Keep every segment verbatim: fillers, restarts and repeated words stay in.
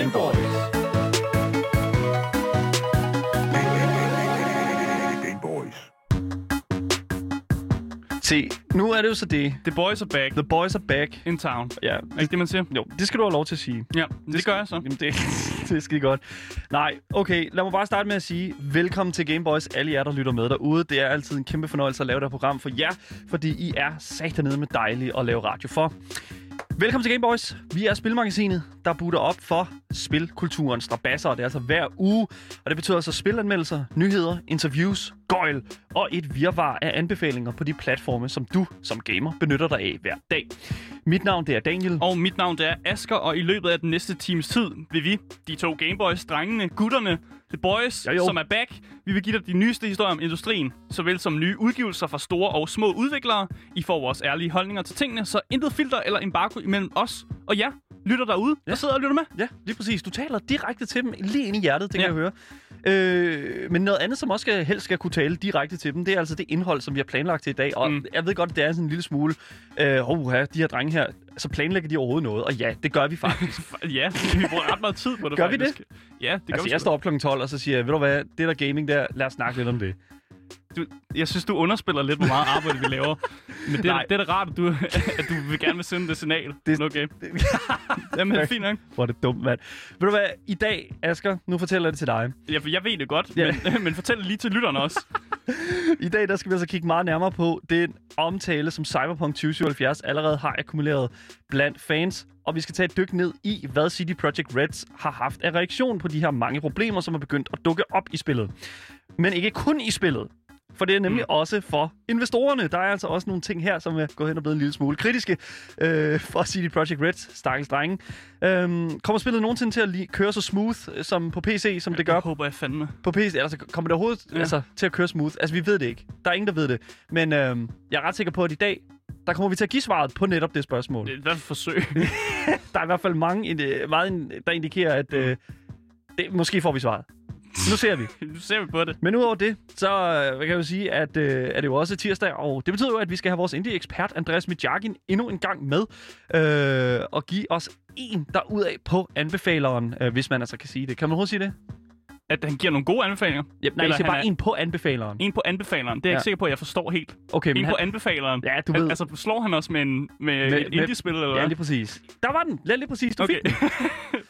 Game Boys. Game Boys. Se, nu er det jo så det. The boys are back. The boys are back. In town. Ja. Er ikke det, man siger? Jo, det skal du have lov til at sige. Ja, det, det skal, gør jeg så. Jamen, det, det er skide godt. Nej, okay, lad mig bare starte med at sige velkommen til Game Boys, alle jer, der lytter med derude. Det er altid en kæmpe fornøjelse at lave det her program for jer, fordi I er sat dernede med dejlige at lave radio for. Velkommen til Game Boys. Vi er Spilmagasinet, der butter op for spilkulturen strabasser. Det er altså hver uge, og det betyder altså spilanmeldelser, nyheder, interviews, gøjl og et virvar af anbefalinger på de platforme, som du som gamer benytter dig af hver dag. Mit navn det er Daniel. Og mit navn det er Asger, og i løbet af den næste times tid vil vi, de to Game Boys, drengene, gutterne, The Boys, jo, jo. som er back. Vi vil give dig de nyeste historier om industrien, såvel som nye udgivelser fra store og små udviklere. I får vores ærlige holdninger til tingene, så intet filter eller embargo imellem os og jer lytter derude ja. og sidder og lytter med. Ja, lige præcis. Du taler direkte til dem, lige ind i hjertet, det kan ja. jeg høre. Øh, men noget andet, som også skal, helst skal kunne tale direkte til dem, det er altså det indhold, som vi har planlagt til i dag. Og mm. jeg ved godt, det er sådan en lille smule, øh, oh, de her drenge her, så planlægger de overhovedet noget. Og ja, det gør vi faktisk. Ja, vi bruger ret meget tid på det gør faktisk. Gør vi det? Ja, det gør altså, vi. Jeg står op klokken tolv, og så siger jeg, ved du hvad, det der gaming der, lad os snakke lidt om det. Du, jeg synes, du underspiller lidt, hvor meget arbejde vi laver. Men det, det, det er da rart, at du, at du vil gerne vil sende det signal. Det, okay. Det, Jamen, det er fint nok. Hvor er det dumt, mand. Ved du hvad, i dag, Asger, nu fortæller jeg det til dig. Ja, for jeg ved det godt, ja. men, men fortæl det lige til lytterne også. I dag, der skal vi altså kigge meget nærmere på den omtale, som Cyberpunk tyve syvoghalvfjerds allerede har akkumuleret blandt fans. Og vi skal tage et dyk ned i, hvad C D Projekt Red har haft af reaktion på de her mange problemer, som er begyndt at dukke op i spillet. Men ikke kun i spillet. For det er nemlig mm. også for investorerne. Der er altså også nogle ting her, som er gået hen og blevet en lille smule kritiske øh, for C D Projekt Red, stakkels drenge. Øhm, kommer spillet nogensinde til at li- køre så smooth som på P C, som ja, det gør? Det håber jeg fandme. På P C, altså kommer det overhovedet ja. altså, til at køre smooth? Altså, vi ved det ikke. Der er ingen, der ved det. Men øhm, jeg er ret sikker på, at i dag, der kommer vi til at give svaret på netop det spørgsmål. Det er i hvert fald forsøg. Der er i hvert fald mange, meget, der indikerer, at øh, det, måske får vi svaret. Nu ser vi. Nu ser vi på det. Men udover det, så øh, kan jeg jo sige, at øh, er det jo også tirsdag, og det betyder jo, at vi skal have vores indie-ekspert Andreas Midiagin endnu en gang med øh, og give os en derudaf på anbefaleren, øh, hvis man altså kan sige det. Kan man overhovedet sige det? At han giver nogle gode anbefalinger? Yep, nej, jeg siger bare er... en på anbefaleren. En på anbefaleren. Det er jeg ja. ikke sikker på, at jeg forstår helt. Okay, en han... på anbefaleren. Ja, du ved. Al- altså, slår han også med, en, med, med et indie-spil, eller hvad? Ja, lige præcis. Der var den. Lige præcis. Du okay.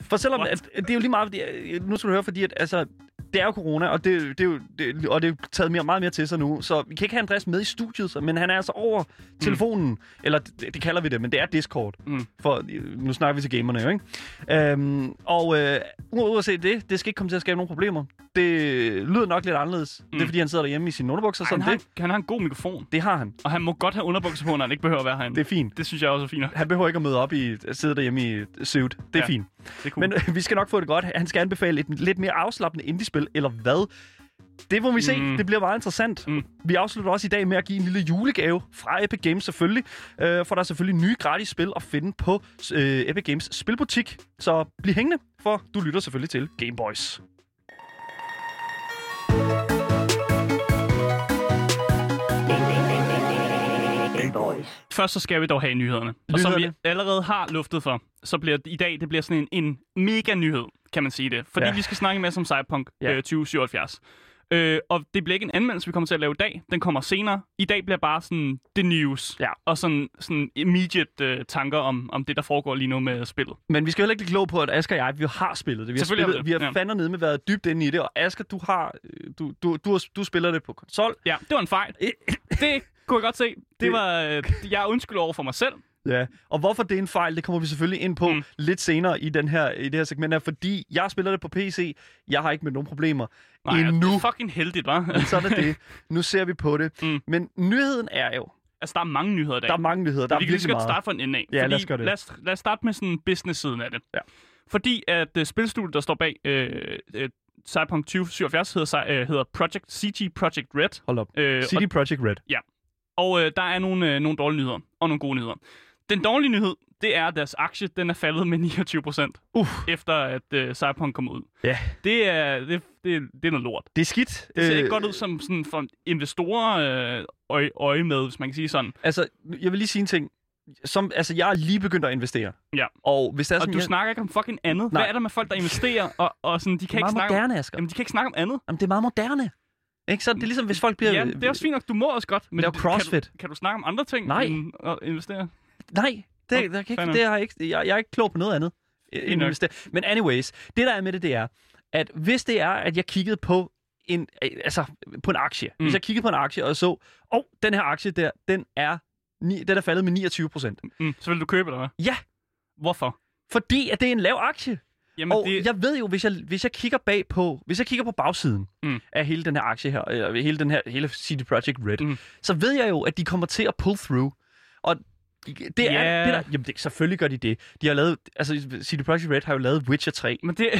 For selvom, at, det er jo lige meget, fordi, nu skal du høre, fordi at, altså, det er jo corona, og det, det, er jo, det, og det er jo taget mere, meget mere til sig nu. Så vi kan ikke have Andreas med i studiet, men han er altså over mm. telefonen. Eller det, det kalder vi det, men det er Discord. Mm. For nu snakker vi til gamerne jo, ikke? Øhm, og øh, uanset det, det skal ikke komme til at skabe nogen problemer. Det lyder nok lidt anderledes. Mm. Det er, fordi han sidder derhjemme i sine underbukser. Ej, sådan han, har, det. han har en god mikrofon. Det har han. Og han må godt have underbukser på, når han ikke behøver at være herinde. Det er fint. Det synes jeg også er fint. Han behøver ikke at møde op i at sidde derhjemme i suit. Det er ja, fint. Det er cool. Men øh, vi skal nok få det godt. Han skal anbefale et lidt mere afslappende indiespil. Eller hvad? Det må vi se. Mm. Det bliver meget interessant. Mm. Vi afslutter også i dag med at give en lille julegave fra Epic Games selvfølgelig. Øh, for der er selvfølgelig nye gratis spil at finde på øh, Epic Games spilbutik. Så bliv hængende, for du lytter selvfølgelig til Game Boys. Game Boys. Først så skal vi dog have nyhederne. nyhederne. Og som vi allerede har luftet for, så bliver i dag det bliver sådan en, en mega nyhed. Kan man sige det. Fordi ja. vi skal snakke med som Cyberpunk ja. øh, tyve syvoghalvfjerds. Øh, og det bliver ikke en anmeldelse, vi kommer til at lave i dag. Den kommer senere. I dag bliver bare sådan the news. Ja. Og sådan, sådan immediate øh, tanker om, om det, der foregår lige nu med spillet. Men vi skal heller ikke blive kloge på, at Asger og jeg, vi har spillet det. Vi har, spillet, det. Vi har ja. fandme nede med været dybt inde i det. Og Asger, du, har, du, du, du, du spiller det på konsol. Ja, det var en fejl. Det kunne jeg godt se. Det var, øh, jeg undskylder over for mig selv. Ja, og hvorfor det er en fejl, det kommer vi selvfølgelig ind på mm. lidt senere i, den her, i det her segment her, fordi jeg spiller det på P C, jeg har ikke med nogen problemer Nej, endnu. Det er fucking heldigt, hva'? Så er det det. Nu ser vi på det. Mm. Men nyheden er jo... Altså, der er mange nyheder i dag. Der er mange nyheder, der er virkelig meget. Vi kan lige starte fra en ende af. Ja, lad os gøre det. Lad os, lad os starte med sådan business-siden af det. Ja. Fordi at uh, spilstudiet, der står bag uh, uh, Cyberpunk tyve syvoghalvfjerds, hedder, uh, hedder Project C D Projekt Red. Hold op. Uh, C D og, Projekt Red. Ja. Og uh, der er nogle, uh, nogle dårlige nyheder, og nogle gode nyheder. Den dårlige nyhed, det er, at deres aktie den er faldet med niogtyve procent, uh. efter at uh, Cyberpunk kom ud. Yeah. Det, er, det, det, det er noget lort. Det er skidt. Det ser øh, ikke godt ud som sådan for investorer øh, øje, øje med, hvis man kan sige sådan. Altså, jeg vil lige sige en ting. som, altså, jeg er lige begyndt at investere. Ja. Og, hvis det er sådan, og du jeg... snakker ikke om fucking andet. Nej. Hvad er der med folk, der investerer, og, og sådan, de kan ikke snakke moderne, om... Jamen, de kan ikke snakke om andet. Jamen, det er meget moderne. Ikke? Så det er ligesom, hvis folk bliver... Ja, det er også fint nok, du må også godt. Men det er jo CrossFit. Kan du, kan du snakke om andre ting Nej. End at investere? Nej, det, okay, der kan ikke, det er ikke, jeg, jeg er ikke klog på noget andet end at investere. Men anyways, det der er med det, det er, at hvis det er, at jeg kiggede på en, altså, på en aktie. Mm. Hvis jeg kiggede på en aktie og så, åh, oh, den her aktie der, den er, den er faldet med niogtyve procent. Mm. Så vil du købe, eller hvad? Ja. Hvorfor? Fordi at det er en lav aktie. Jamen, og det... jeg ved jo, hvis jeg, hvis jeg kigger bag på, hvis jeg kigger på bagsiden mm. af hele den her aktie her, eller hele den her, hele C D Projekt Red, mm. så ved jeg jo, at de kommer til at pull through. Og det yeah. er det der, jamen det, selvfølgelig gør de det. De har lavet, altså C D Projekt Red har jo lavet Witcher tre. Men det...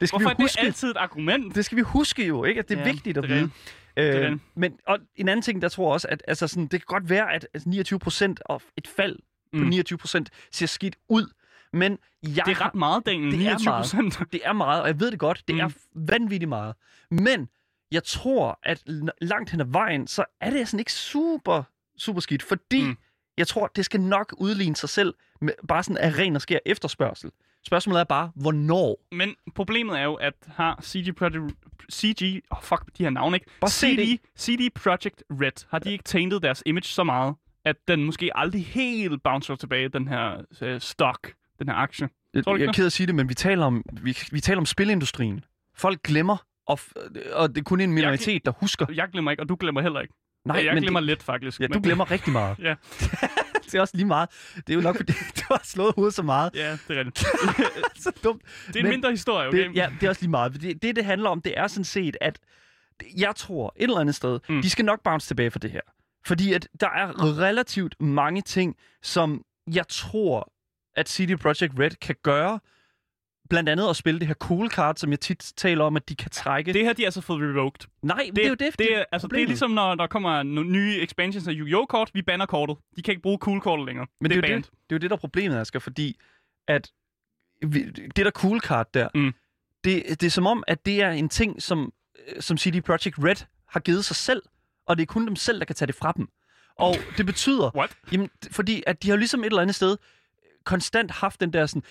det skal Hvorfor vi huske. Er det altid et argument? Det skal vi huske jo, ikke? At det er ja, vigtigt at det vide. Øh, det men og en anden ting, der tror jeg også, at altså sådan, det kan godt være, at niogtyve procent og et fald mm. på niogtyve procent ser skidt ud. Men jeg, det er ret meget, den det niogtyve procent. Det er meget, og jeg ved det godt. Det mm. er vanvittigt meget. Men jeg tror, at langt hen ad vejen, så er det sådan ikke super, super skidt. Fordi mm. jeg tror, det skal nok udligne sig selv med bare sådan af ren og skær efterspørgsel. Spørgsmålet er bare, hvornår? Men problemet er jo, at har C D Projekt... C D... Oh, fuck, de her navne, ikke? C D, C D Projekt Red, har de ikke tainted deres image så meget, at den måske aldrig helt bouncer tilbage, den her uh, stock, den her aktie? Tror du, jeg er ked at sige det, men vi taler om, vi, vi taler om spilindustrien. Folk glemmer, og, og det er kun en minoritet, jeg, der husker. Jeg glemmer ikke, og du glemmer heller ikke. Nej, jeg men glemmer det, lidt, faktisk. Ja, men... du glemmer rigtig meget. Ja. Det er også lige meget. Det er jo nok, fordi du har slået hovedet så meget. Ja, det er rigtigt. Så dumt. Det er en men mindre historie, okay? Det, ja, det er også lige meget. Det, det, det handler om, det er sådan set, at jeg tror et eller andet sted, mm. de skal nok bounce tilbage for det her. Fordi at der er relativt mange ting, som jeg tror, at C D Projekt Red kan gøre. Blandt andet at spille det her cool card, som jeg tit taler om, at de kan trække. Det her, de er altså fået revoked. Nej, det, det er jo det. Det er, altså, det er ligesom, når der kommer nye expansions af Yu-Gi-Oh-kort, vi banner kortet. De kan ikke bruge cool kortet længere. Men det, det, er jo det, det er jo det, der er problemet, Asger, fordi at vi, det der cool card der, mm. det, det er som om, at det er en ting, som, som C D Projekt Red har givet sig selv, og det er kun dem selv, der kan tage det fra dem. Og det betyder, jamen, fordi at de har ligesom et eller andet sted konstant haft den der sådan...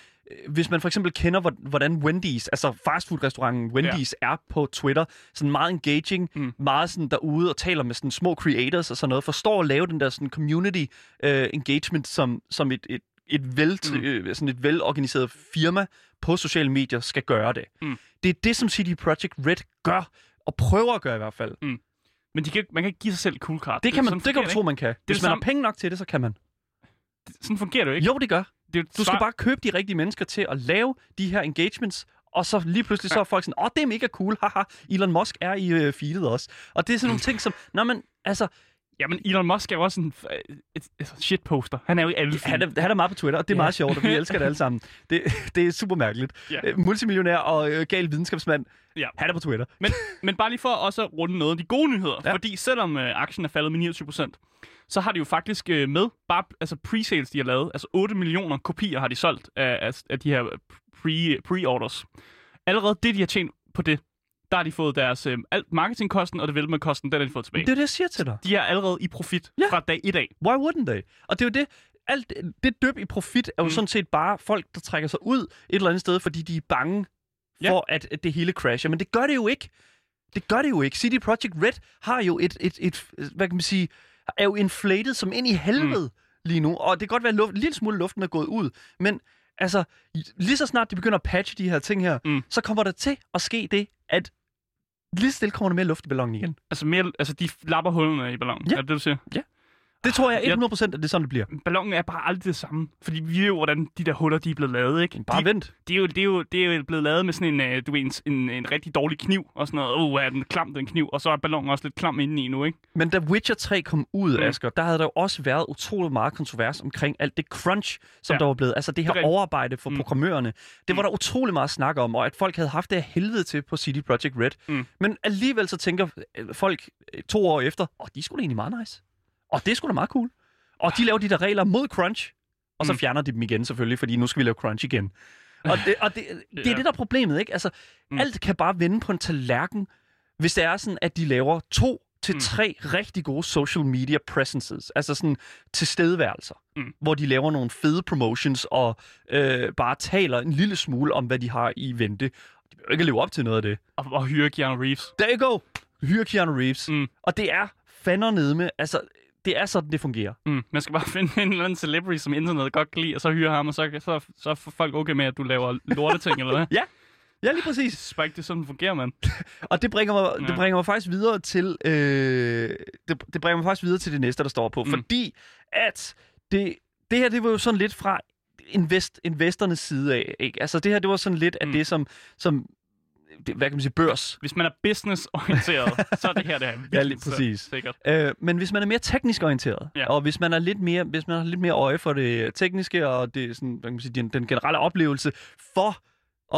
Hvis man for eksempel kender, hvordan Wendy's, altså fastfood-restauranten Wendy's, ja. Er på Twitter, sådan meget engaging, mm. meget sådan derude og taler med sådan små creators og sådan noget, forstår at lave den der sådan community uh, engagement som, som et, et, et, vel, mm. øh, sådan et velorganiseret firma på sociale medier skal gøre det. Mm. Det er det, som C D Projekt Red gør, og prøver at gøre i hvert fald. Mm. Men de kan, man kan ikke give sig selv cool card. Det kan man, det kan du tro, man kan. Hvis man har penge nok til det, så kan man. Sådan fungerer det jo ikke. Jo, det gør. Du skal bare købe de rigtige mennesker til at lave de her engagements, og så lige pludselig så er folk sådan, åh, oh, det er mega cool, haha, Elon Musk er i øh, feedet også. Og det er sådan nogle ting som, nå, men altså... Jamen, Elon Musk er jo også en øh, shitposter. Han er jo i alle feed. Han er, han er meget på Twitter, og det er yeah. meget sjovt, og vi elsker det alle sammen. Det, det er super mærkeligt. Yeah. Multimillionær og øh, gal videnskabsmand, yeah. han er på Twitter. Men, men bare lige for også at runde noget af de gode nyheder, ja. Fordi selvom øh, aktien er faldet med niogtyve procent, så har de jo faktisk øh, med, bare altså pre-sales, de har lavet, altså otte millioner kopier har de solgt af, af, af de her pre, pre-orders. Allerede det, de har tjent på det, der har de fået deres øh, alt marketingkosten og developmentkosten, den har de fået tilbage. Det er det, jeg siger til dig. De er allerede i profit yeah. fra dag i dag. Why wouldn't they? Og det er jo det, alt det dyb i profit er jo mm. sådan set bare folk, der trækker sig ud et eller andet sted, fordi de er bange yeah. for, at, at det hele crasher. Men det gør det jo ikke. Det gør det jo ikke. C D Projekt Red har jo et, et, et, et hvad kan man sige... er jo inflated som ind i helvede mm. lige nu, og det kan godt være, luft, en lille smule luften er gået ud, men altså, lige så snart de begynder at patche de her ting her, mm. så kommer der til at ske det, at lige stille kommer der mere luft i ballonen igen. Altså, mere, altså de lapper hullerne i ballonen, ja. Er det det, du siger? Ja. Det tror jeg hundrede procent, at det er sådan, det bliver. Ballonen er bare aldrig det samme, fordi vi ved jo, hvordan de der huller, de er blevet lavet, ikke? Bare de, vent. Det er, de er, de er jo blevet lavet med sådan en, du ved, en, en, en rigtig dårlig kniv, og sådan noget, åh, oh, er den klam, den kniv, og så er ballonen også lidt klam indeni nu, ikke? Men da Witcher tre kom ud, mm. Asger, der havde der jo også været utrolig meget kontrovers omkring alt det crunch, som ja. Der var blevet, altså det her det overarbejde for mm. programmørerne, det var der utrolig meget snak om, og at folk havde haft det helvede til på C D Projekt Red. Mm. Men alligevel så tænker folk to år efter, åh, oh, de er sgu da egentlig meget nice. Og det er sgu da meget cool. Og de laver de der regler mod crunch, og så mm. fjerner de dem igen selvfølgelig, fordi nu skal vi lave crunch igen. Og det, og det, det er ja. Det, der er problemet, ikke? Altså, mm. alt kan bare vende på en tallerken, hvis det er sådan, at de laver to til mm. tre rigtig gode social media presences, altså sådan tilstedeværelser, mm. hvor de laver nogle fede promotions og øh, bare taler en lille smule om, hvad de har i vente. De behøver ikke leve op til noget af det. Og, og hyre Keanu Reeves. There you go! Hyre Keanu Reeves. Mm. Og det er fandme nede med, altså... Det er sådan, det fungerer. Mm. Man skal bare finde en eller anden celebrity, som internet godt kan lide, og så hyre ham, og så, så, så får folk okay med, at du laver lorteting, eller hvad? Ja, ja lige præcis. Spike, det er sådan, det fungerer, mand. Og det bringer mig, ja. det bringer mig faktisk videre til øh, det, det bringer mig faktisk videre til det næste, der står på. Mm. Fordi at det, det her, det var jo sådan lidt fra invest, investernes side af. Ikke? Altså det her, det var sådan lidt af mm. det, som... som hvad kan man sige, børs. Hvis man er business-orienteret, så er det her det her. Ja, lige præcis. Så, sikkert. Øh, men hvis man er mere teknisk orienteret, ja. Og hvis man er lidt mere, hvis man har lidt mere øje for det tekniske og det sådan, hvad kan man sige, den, den generelle oplevelse for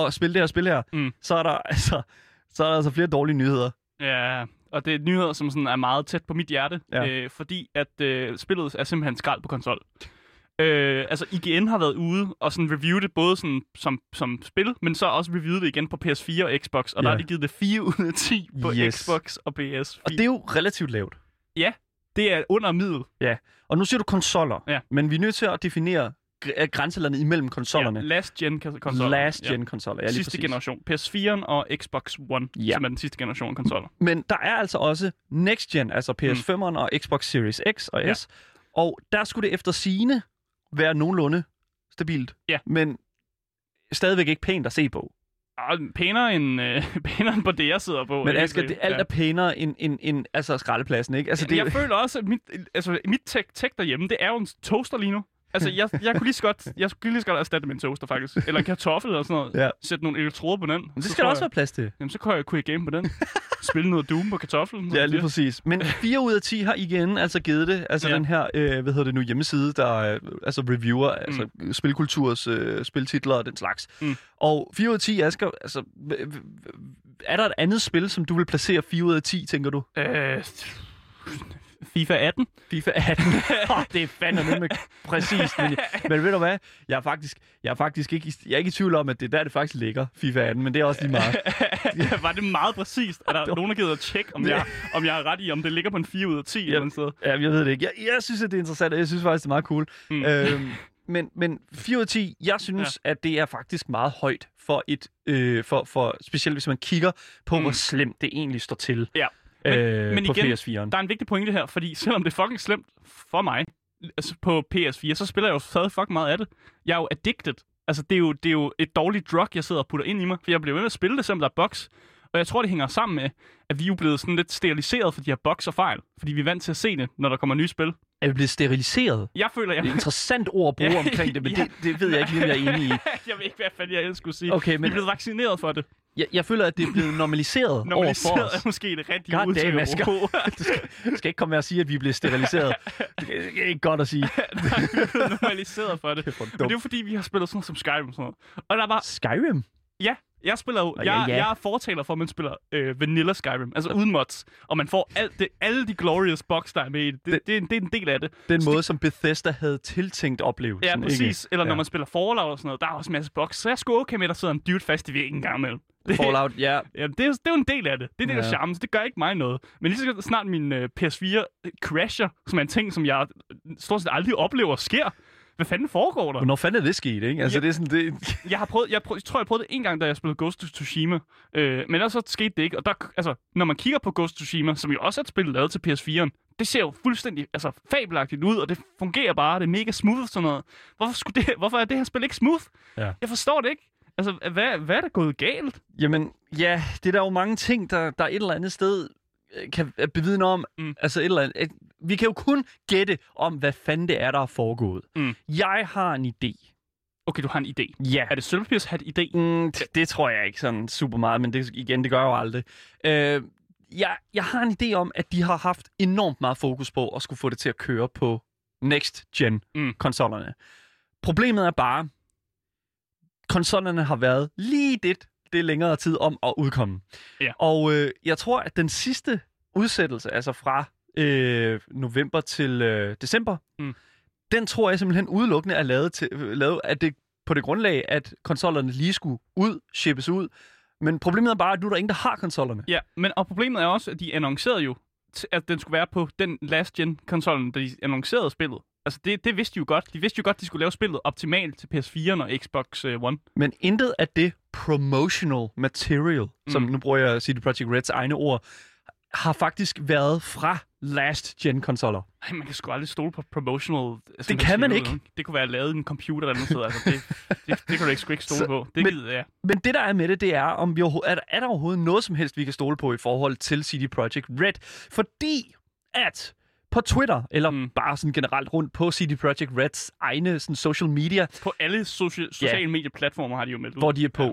at spille det her spil her, mm. så er der altså så er der altså flere dårlige nyheder. Ja, og det er nyheder, som sådan er meget tæt på mit hjerte, ja. øh, fordi at øh, spillet er simpelthen skrald på konsol. Øh, altså I G N har været ude og sådan reviewet det både sådan, som, som spil, men så også reviewet det igen på P S fire og Xbox, og yeah. der har de givet det fire ud af ti på yes. Xbox og P S fire. Og det er jo relativt lavt. Ja, det er under middel. Ja, og nu siger du konsoller, ja. Men vi er nødt til at definere gr- grænselandet imellem konsollerne. Ja, last-gen-konsoller. Last-gen-konsoller, ja. Sidste generation. P S fireren og Xbox One, ja. Som er den sidste generation konsoller. Men der er altså også next-gen, altså P S femeren mm. og Xbox Series X og S, ja. Og der skulle det efter sigende være nogenlunde stabilt, ja. Men stadigvæk ikke pænt at se på. Ah, pænere end, øh, pænere end på det, jeg sidder på. Men Asger, det, alt er pænere end, end, end altså skraldepladsen, ikke? Altså, det... Jeg føler også, at mit, altså, mit tech, tech derhjemme, det er jo en toaster lige nu. Altså, jeg, jeg kunne lige så godt, jeg kunne lige så godt erstatte min toaster, faktisk. Eller en kartoffel eller sådan noget. Ja. Sætte nogle elektroder på den. Men det skal der også jeg, være plads til. Jamen, så kunne jeg, kunne jeg game på den. Spille noget Doom på kartoflen. Ja, lige det. Præcis. Men fire ud af ti har I G N altså givet det. Altså ja. Den her, øh, hvad hedder det nu, hjemmeside, der øh, altså reviewer, mm. altså spilkulturs øh, spiltitler og den slags. Mm. Og fire ud af ti, Asger, altså, er der et andet spil, som du vil placere fire ud af ti, tænker du? Øh... FIFA atten? FIFA atten. Oh, det er fandme nemlig præcis. Men, men ved du hvad? Jeg er faktisk, jeg er faktisk ikke, jeg er ikke i tvivl om, at det der, det faktisk ligger, FIFA atten, men det er også lige meget. Ja, var det meget præcist? Er der nogen, der gider at tjekke, om jeg, om jeg har ret i, om det ligger på en fire ud af ti eller andet sted? Ja, jeg ved det ikke. Jeg, jeg synes, at det er interessant, og jeg synes faktisk, det er meget cool. Mm. Øhm, men, men fire ud af ti, jeg synes, ja. At det er faktisk meget højt for et, øh, for, for, specielt hvis man kigger på, mm. hvor slemt det egentlig står til. Ja. Men, øh, men igen, P S fireren. Der er en vigtig pointe her, fordi selvom det er fucking slemt for mig altså på P S fire, så spiller jeg jo stadig fucking meget af det. Jeg er jo addicted. Altså, det er jo, det er jo et dårligt drug, jeg sidder og putter ind i mig, for jeg bliver ved med at spille det, selvom der er bugs. Og jeg tror, det hænger sammen med, at vi er jo blevet sådan lidt steriliseret for de her bugs og fejl, fordi vi er vant til at se det, når der kommer nye spil. Er vi blevet steriliseret? Jeg føler, jeg... Det er et interessant ord at bruge ja, omkring det, men ja. det, det ved jeg ikke, om jeg er enig i. Jeg ved ikke, hvad fanden jeg ellers skulle sige. Okay, men... Vi er blevet vaccineret for det. Jeg, jeg føler, at det er blevet normaliseret, normaliseret over for os. Er måske det rigtige udtryk. God damn, Asger. Du skal, du skal ikke komme med at sige, at vi er blevet steriliseret. Det er ikke godt at sige. Nej, vi er blevet normaliseret for det. Det er for dumt. Men det er fordi, vi har spillet sådan noget som Skyrim. Sådan noget. Og der var... Skyrim? Ja. Jeg spiller jo, jeg, ja, ja. Jeg er fortaler for, at man spiller øh, Vanilla Skyrim, altså uden mods, og man får alt det, alle de glorious bugs, der er med i det. Det, det, det, er, en, det er en del af det. Den så måde, det, som Bethesda havde tiltænkt oplevelsen. Ja, præcis. Ikke? Eller når ja. Man spiller Fallout og sådan noget, der er også en masse bugs, så jeg er sgu okay med, at der sidder en dude fast i væggen en gang imellem. Fallout, ja. Ja, det, det er jo en del af det. Det er en del af charmen, så det gør ikke mig noget. Men lige så snart min øh, P S fire crasher, som er en ting, som jeg stort set aldrig oplever sker, hvad fanden foregår der? Hvornår fanden er det sket, ikke? Altså, ja, det er sådan, det... jeg, har prøvet, jeg, prøv, jeg tror, jeg prøvede det en gang, da jeg spillede Ghost of Tsushima. Øh, men der så skete det ikke. Og der, altså, når man kigger på Ghost of Tsushima, som jo også er et spil lavet til P S fireren, det ser jo fuldstændig altså, fabelagtigt ud, og det fungerer bare. Det er mega smooth og sådan noget. Hvorfor, skulle det, hvorfor er det her spil ikke smooth? Ja. Jeg forstår det ikke. Altså, hvad, hvad er der gået galt? Jamen, ja, det er der jo mange ting, der, der et eller andet sted kan bevidne om. Mm. Altså, et eller andet... Vi kan jo kun gætte om, hvad fanden det er, der er foregået. Mm. Jeg har en idé. Okay, du har en idé. Ja. Er det Sølvpapirs hat idé? Mm, det, det tror jeg ikke sådan super meget, men det, igen, det gør jeg jo aldrig. Øh, jeg, jeg har en idé om, at de har haft enormt meget fokus på at skulle få det til at køre på next-gen-konsollerne. Mm. Problemet er bare, konsollerne har været lige lidt, det længere tid om at udkomme. Ja. Og øh, jeg tror, at den sidste udsættelse, altså fra... Øh, november til øh, december, mm. den tror jeg simpelthen udelukkende er lavet, til, øh, lavet at det, på det grundlag, at konsollerne lige skulle ud, shippes ud. Men problemet er bare, at nu er der ingen, der har konsollerne. Ja, men, og problemet er også, at de annoncerede jo at den skulle være på den last-gen-konsollen, da de annoncerede spillet. Altså, det, det vidste de jo godt. De vidste jo godt, at de skulle lave spillet optimalt til P S fireren og Xbox One. Men intet af det promotional material, mm. som nu bruger jeg C D Projekt Reds egne ord, har faktisk været fra last-gen-konsoller. Nej, man kan sgu aldrig stole på promotional... Altså, det kan man ikke. Noget. Det kunne være lavet i en computer eller noget. Altså, det, det, det kan du ikke sgu ikke stole så, på. Det men, gider jeg. Men det, der er med det, det er, om vi overho- er, der, er der overhovedet noget som helst, vi kan stole på i forhold til C D Projekt Red? Fordi at... På Twitter, eller mm. bare sådan generelt rundt på C D Projekt Reds egne sådan social media. På alle socia- sociale yeah. medieplatformer har de jo meldt ud. Hvor de er på. Ja.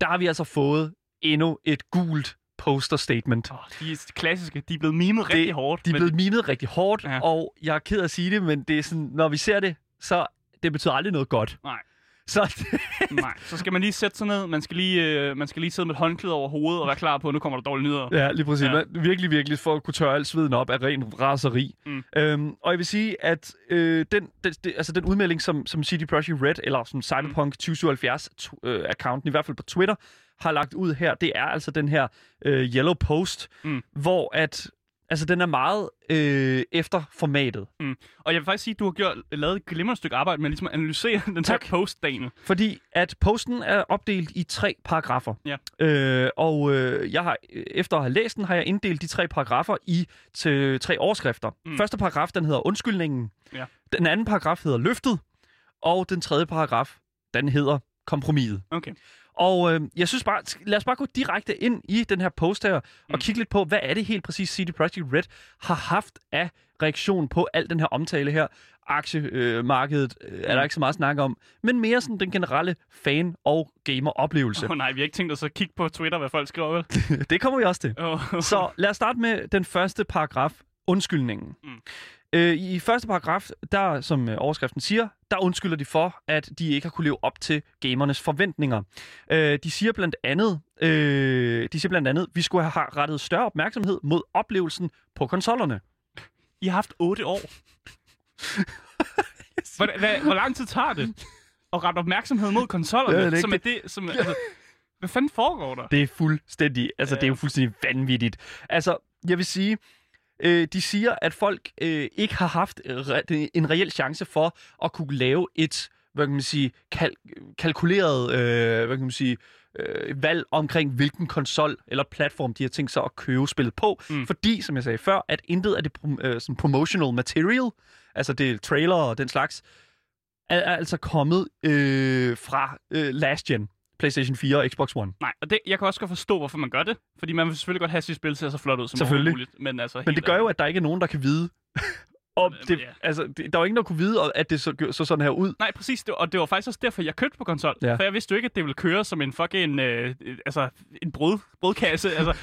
Der har vi altså fået endnu et gult poster statement. Oh, de er klassiske. De er blevet mimet det, rigtig hårdt. De er men... blevet mimet rigtig hårdt, ja. Og jeg er ked af at sige det, men det er sådan, når vi ser det, så det betyder aldrig noget godt. Nej. Så, nej, så skal man lige sætte sig ned, man skal lige, øh, man skal lige sidde med et håndklæde over hovedet og være klar på, at nu kommer der dårlige nyheder. Ja, lige præcis. Ja. Virkelig, virkelig for at kunne tørre al sveden op af ren raseri. Mm. Øhm, og jeg vil sige, at øh, den, den, altså den udmelding, som, som C D Projekt Red, eller som Cyberpunk tyve syvoghalvfjerds-accounten, øh, i hvert fald på Twitter, har lagt ud her, det er altså den her øh, yellow post, mm. hvor at... Altså, den er meget øh, efter formatet. Mm. Og jeg vil faktisk sige, at du har gjort, lavet et glimrende stykke arbejde med ligesom at analysere den her post, Daniel. Fordi at posten er opdelt i tre paragrafer. Ja. Øh, og øh, jeg har, efter at have læst den, har jeg inddelt de tre paragrafer i til tre overskrifter. Mm. Første paragraf, den hedder undskyldningen. Ja. Den anden paragraf hedder løftet. Og den tredje paragraf, den hedder kompromiset. Okay. Og øh, jeg synes bare, lad os bare gå direkte ind i den her post her, og mm. kigge lidt på, hvad er det helt præcis C D Projekt Red har haft af reaktion på al den her omtale her. Aktiemarkedet øh, er der ikke så meget at snakke om, men mere sådan den generelle fan- og gamer-oplevelse. Åh oh, nej, vi har ikke tænkt os at kigge på Twitter, hvad folk skriver, vel? Det kommer vi også til. Oh. Så lad os starte med den første paragraf, undskyldningen. Mm. Øh, I første paragraf, der, som overskriften siger, der undskylder de for, at de ikke har kunne leve op til gamernes forventninger. Øh, de siger blandt andet, øh, de siger blandt andet, vi skulle have rettet større opmærksomhed mod oplevelsen på konsollerne. I har haft otte år. hvor, hvad, hvor lang tid tager det at rette opmærksomhed mod konsollerne? Det er som er det, som, altså, hvad fanden foregår der? Det er fuldstændig, altså øh. det er jo fuldstændig vanvittigt. Altså, jeg vil sige... De siger, at folk øh, ikke har haft en reel chance for at kunne lave et, hvad kan man sige, kalk- kalkuleret øh, hvad kan man sige, øh, valg omkring, hvilken konsol eller platform de har tænkt sig at købe spillet på. Mm. Fordi, som jeg sagde før, at intet af det øh, sådan promotional material, altså det trailer og den slags, er, er altså kommet øh, fra øh, last gen. PlayStation fire og Xbox One. Nej, og det, jeg kan også godt forstå, hvorfor man gør det. Fordi man vil selvfølgelig godt have sit spil til at se så flot ud som muligt. Men, altså, men det gør jo, at der ikke er nogen, der kan vide. og det, men, ja. altså, det, der er jo ingen, der kunne vide, at det så, så sådan her ud. Nej, præcis. Det, og det var faktisk også derfor, jeg købte på konsol. Ja. For jeg vidste jo ikke, at det ville køre som en fucking øh, altså, en brød, brødkasse. Altså,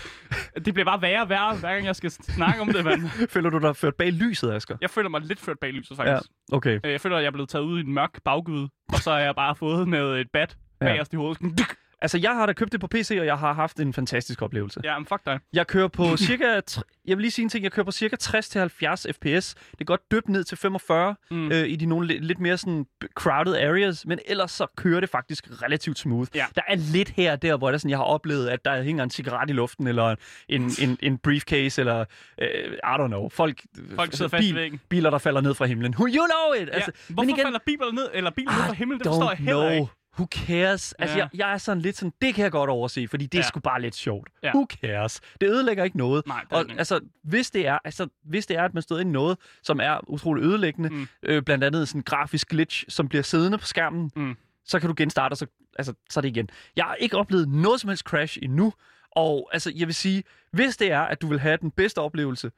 det bliver bare værre og værre, hver gang jeg skal snakke om det. Man. Føler du dig ført bag lyset, Asger? Jeg føler mig lidt ført bag lyset, faktisk. Ja, okay. Jeg føler, at jeg er blevet taget ud i en mørk baggyde, og så har jeg bare fået med et bat. Ja. I hovedet. Altså, jeg har da købt det på P C, og jeg har haft en fantastisk oplevelse. Ja, men fuck dig. Jeg kører på cirka, jeg vil lige sige en ting, jeg kører på cirka tres til halvfjerds F P S. Det er godt dybt ned til femogfyrre mm. øh, i de nogle lidt mere sådan crowded areas, men ellers så kører det faktisk relativt smooth. Ja. Der er lidt her der, hvor der sådan, jeg har oplevet, at der hænger en cigaret i luften, eller en, en, en briefcase, eller øh, I don't know. Folk, Folk altså, sidder bil, fast i væggen. Biler, der falder ned fra himlen. You know it! Altså, ja. Hvorfor igen, falder biler ned, eller biler ned fra himlen? Det forstår jeg heller ikke. Who cares? Altså, ja. jeg, jeg er sådan lidt sådan, det kan jeg godt overse, fordi det ja. er sgu bare lidt sjovt. Ja. Who cares? Det ødelægger ikke noget. Nej, og ikke. Altså, hvis det er, altså, hvis det er, at man stod ind i noget, som er utroligt ødelæggende, mm. øh, blandt andet sådan en grafisk glitch, som bliver siddende på skærmen, mm. så kan du genstarte, og så, altså, så er det igen. Jeg har ikke oplevet noget som helst crash endnu, og altså, jeg vil sige, hvis det er, at du vil have den bedste oplevelse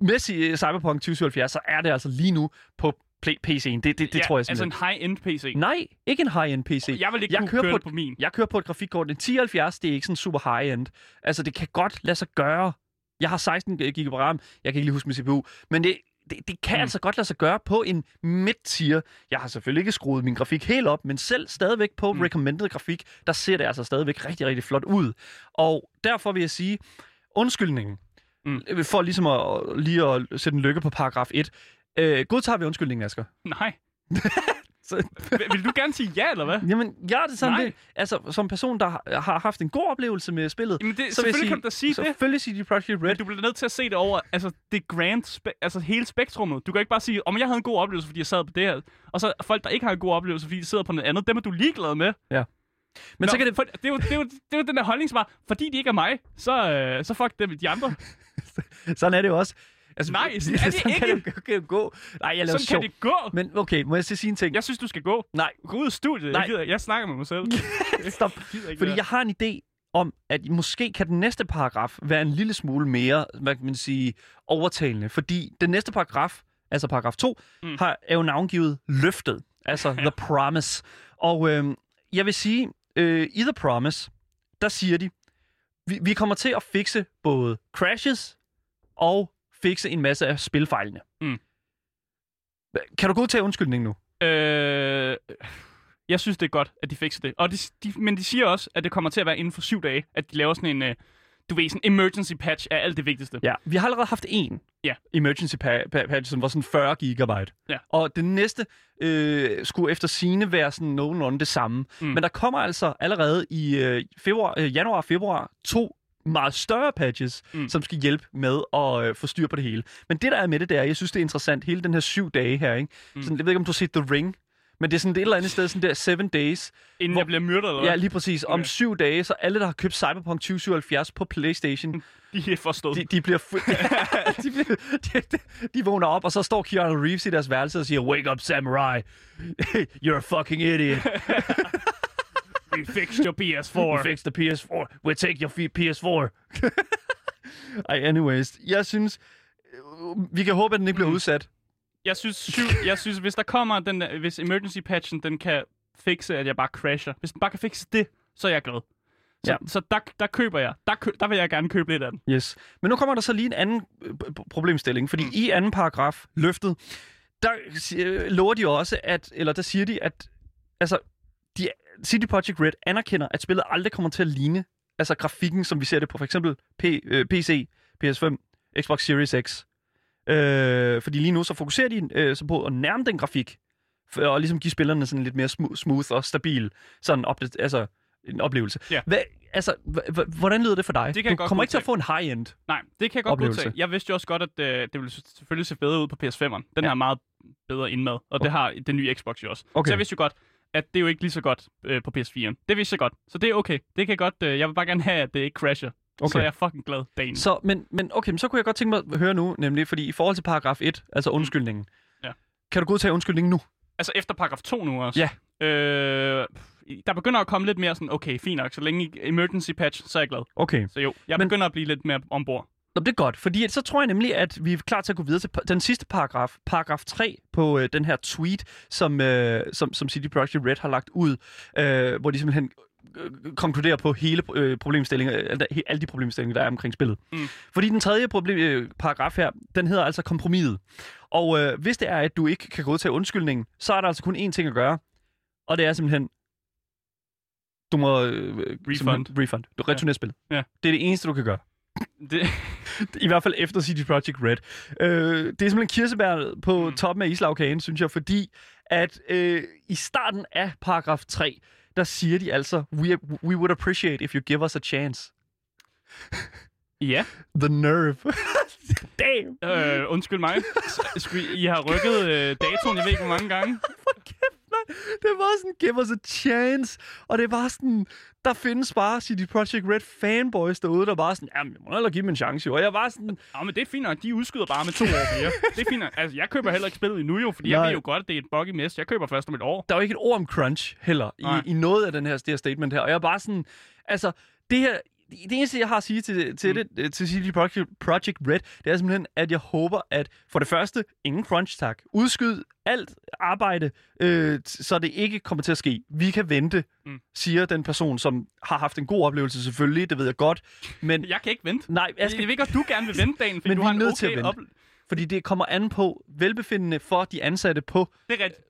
med Cyberpunk tyve syvoghalvfjerds, så er det altså lige nu på P C'en, det, det, det ja, tror jeg simpelthen. Altså en high-end P C? Nej, ikke en high-end P C. Jeg vil ikke jeg kører køre på, et, på min. Jeg kører på et grafikkort, en ti halvfjerds, det er ikke sådan super high-end. Altså, det kan godt lade sig gøre. Jeg har seksten gigabyte RAM, jeg kan ikke lige huske min C P U, men det, det, det kan mm. altså godt lade sig gøre på en midt-tier. Jeg har selvfølgelig ikke skruet min grafik helt op, men selv stadigvæk på mm. recommended grafik, der ser det altså stadigvæk rigtig, rigtig flot ud. Og derfor vil jeg sige, undskyldningen, mm. for ligesom at, lige at sætte en lykke på paragraf et, Øh, godtager vi undskyldningen, Asger? Nej. Vil du gerne sige ja, eller hvad? Jamen, jeg er det sådan lidt. Altså, som person, der har haft en god oplevelse med spillet... Jamen, det, så selvfølgelig sige, kan du da sige så det. Selvfølgelig sige C D Projekt Red. Men du bliver nødt til at se det over altså, det grand, spe- altså hele spektrummet. Du kan ikke bare sige, om oh, jeg havde en god oplevelse, fordi jeg sad på det her. Og så folk, der ikke har en god oplevelse, fordi de sidder på noget andet, dem er du ligeglad med. Ja. Men Nå, så kan det... For, det, er jo, det, er jo, det er jo den der holdningsvar. Fordi de ikke er mig, så, øh, så fuck dem, de andre. Sådan er det jo også. Altså, nej, det, er det sådan ikke? Kan det, kan det gå. Nej, jeg laver sådan sjov. Kan det gå. Men okay, må jeg så sige en ting? Jeg synes, du skal gå. Nej. Gå ud af studiet. Nej. Jeg, gider, jeg snakker med mig selv. Stop. Jeg Fordi jeg har en idé om, at måske kan den næste paragraf være en lille smule mere, hvad kan man sige, overtalende. Fordi den næste paragraf, altså paragraf to, mm. har, er jo navngivet løftet. Altså The Promise. Og øh, jeg vil sige, øh, i The Promise, der siger de, vi, vi kommer til at fikse både crashes og fikse en masse af spilfejlene. Mm. Kan du gå til undskyldning nu? Øh, jeg synes, det er godt, at de fikser det. Og de, de, men de siger også, at det kommer til at være inden for syv dage, at de laver sådan en, du ved, sådan emergency patch af alt det vigtigste. Ja, vi har allerede haft en yeah. emergency pa- pa- patch, som var sådan fyrre gigabyte. Yeah. Og den næste øh, skulle efter sigende være sådan nogenlunde det samme. Mm. Men der kommer altså allerede i øh, februar, øh, januar og februar to meget større patches, mm. som skal hjælpe med at øh, få styr på det hele. Men det, der er med det, der, jeg synes, det er interessant, hele den her syv dage her, ikke? Mm. Sådan, jeg ved ikke, om du har set The Ring, men det er sådan et eller andet sted, sådan der seven days. Inden hvor, jeg bliver myrdet, eller hvad? Ja, lige præcis. Okay. Om syv dage, så alle, der har købt Cyberpunk tyve syvoghalvfjerds på PlayStation, de er forstået. De, de bliver... Fu- de, bliver de, de, de vågner op, og så står Keanu Reeves i deres værelse og siger, "Wake up, samurai. You're a fucking idiot." We fixed your P S four. We fixed the P S four. We take your P S four. Ej, anyways. Jeg synes, vi kan håbe, at den ikke bliver udsat. Jeg synes, jeg synes, hvis der kommer den, hvis emergency patchen, den kan fikse, at jeg bare crasher. Hvis den bare kan fikse det, så er jeg glad. Så, ja. så der, der køber jeg. Der, kø, der vil jeg gerne købe lidt af den. Yes. Men nu kommer der så lige en anden problemstilling, fordi mm. i anden paragraf, løftet, der lover de også, at, eller der siger de, at altså, de C D Projekt Red anerkender, at spillet aldrig kommer til at ligne altså grafikken, som vi ser det på for eksempel P- øh, P C, P S fem, Xbox Series X. Øh, fordi lige nu så fokuserer de øh, så på at nærme den grafik, for, og ligesom give spillerne sådan lidt mere sm- smooth og stabil sådan opde- altså, en oplevelse. Ja. Hva, altså, h- h- hvordan lyder det for dig? Det kan du kommer ikke til at få en high-end Nej, det kan jeg godt godtage. Jeg vidste jo også godt, at øh, det ville selvfølgelig se bedre ud på P S femeren. Den ja. Har meget bedre indmad, og okay. det har den nye Xbox jo også. Okay. Så jeg vidste jo godt, at det er jo ikke lige så godt øh, på P S fireren. Det vidste jeg godt. Så det er okay. Det kan jeg godt... Øh, jeg vil bare gerne have, at det ikke crasher. Okay. Så jeg er fucking glad dagen. Så, men, men okay, men så kunne jeg godt tænke mig at høre nu, nemlig, fordi i forhold til paragraf et, altså undskyldningen. Ja. Kan du godtage undskyldningen nu? Altså efter paragraf to nu også? Ja. Øh, der begynder at komme lidt mere sådan, okay, fint nok, så længe emergency patch, så er jeg glad. Okay. Så jo, jeg men... begynder at blive lidt mere ombord. Nå, det er godt, fordi så tror jeg nemlig, at vi er klar til at gå videre til den sidste paragraf, paragraf tre på øh, den her tweet, som, øh, som, som C D Projekt Red har lagt ud, øh, hvor de simpelthen øh, konkluderer på hele øh, problemstillingen, øh, alle de problemstillinger, der er omkring spillet. Mm. Fordi den tredje problem, øh, paragraf her, den hedder altså kompromiset. Og øh, hvis det er, at du ikke kan gå til undskyldningen, så er der altså kun én ting at gøre, og det er simpelthen... Du må... Øh, refund. refund. Du returnerer ja. Spillet. Ja. Det er det eneste, du kan gøre. Det... I hvert fald efter C D Projekt Red. Øh, det er simpelthen kirsebær på toppen af islagkagen, synes jeg, fordi at øh, i starten af paragraf tre, der siger de altså, we, we would appreciate if you give us a chance. Ja. Yeah. The nerve. Damn. Øh, undskyld mig. I har rykket øh, datoen, jeg ved ikke, hvor mange gange. Det var sådan, give us a chance. Og det var sådan, der findes bare C D Projekt Red fanboys derude, der bare sådan, jamen, jeg må hellere give dem en chance, jo. Og jeg var sådan... Ja, men det er fint nok, de udskyder bare med to år mere. Det er fint nok. Altså, jeg køber heller ikke spillet endnu, jo, fordi Nej. Jeg ved jo godt, at det er et buggy mess. Jeg køber først om et år. Der er jo ikke et ord om crunch heller, i, i noget af den her, det her statement her. Og jeg er bare sådan, altså, det her... Det eneste, jeg har at sige til, til, mm. det, til C D Projekt Red, det er simpelthen, at jeg håber, at for det første, ingen crunch, tak. Udskyd alt arbejde, øh, så det ikke kommer til at ske. Vi kan vente, mm. siger den person, som har haft en god oplevelse selvfølgelig, det ved jeg godt. Men jeg kan ikke vente. Nej, jeg skal... Jeg ved godt, du gerne vil vente dagen, fordi men du har en okay til at vente. Op... Fordi det kommer an på velbefindende for de ansatte på,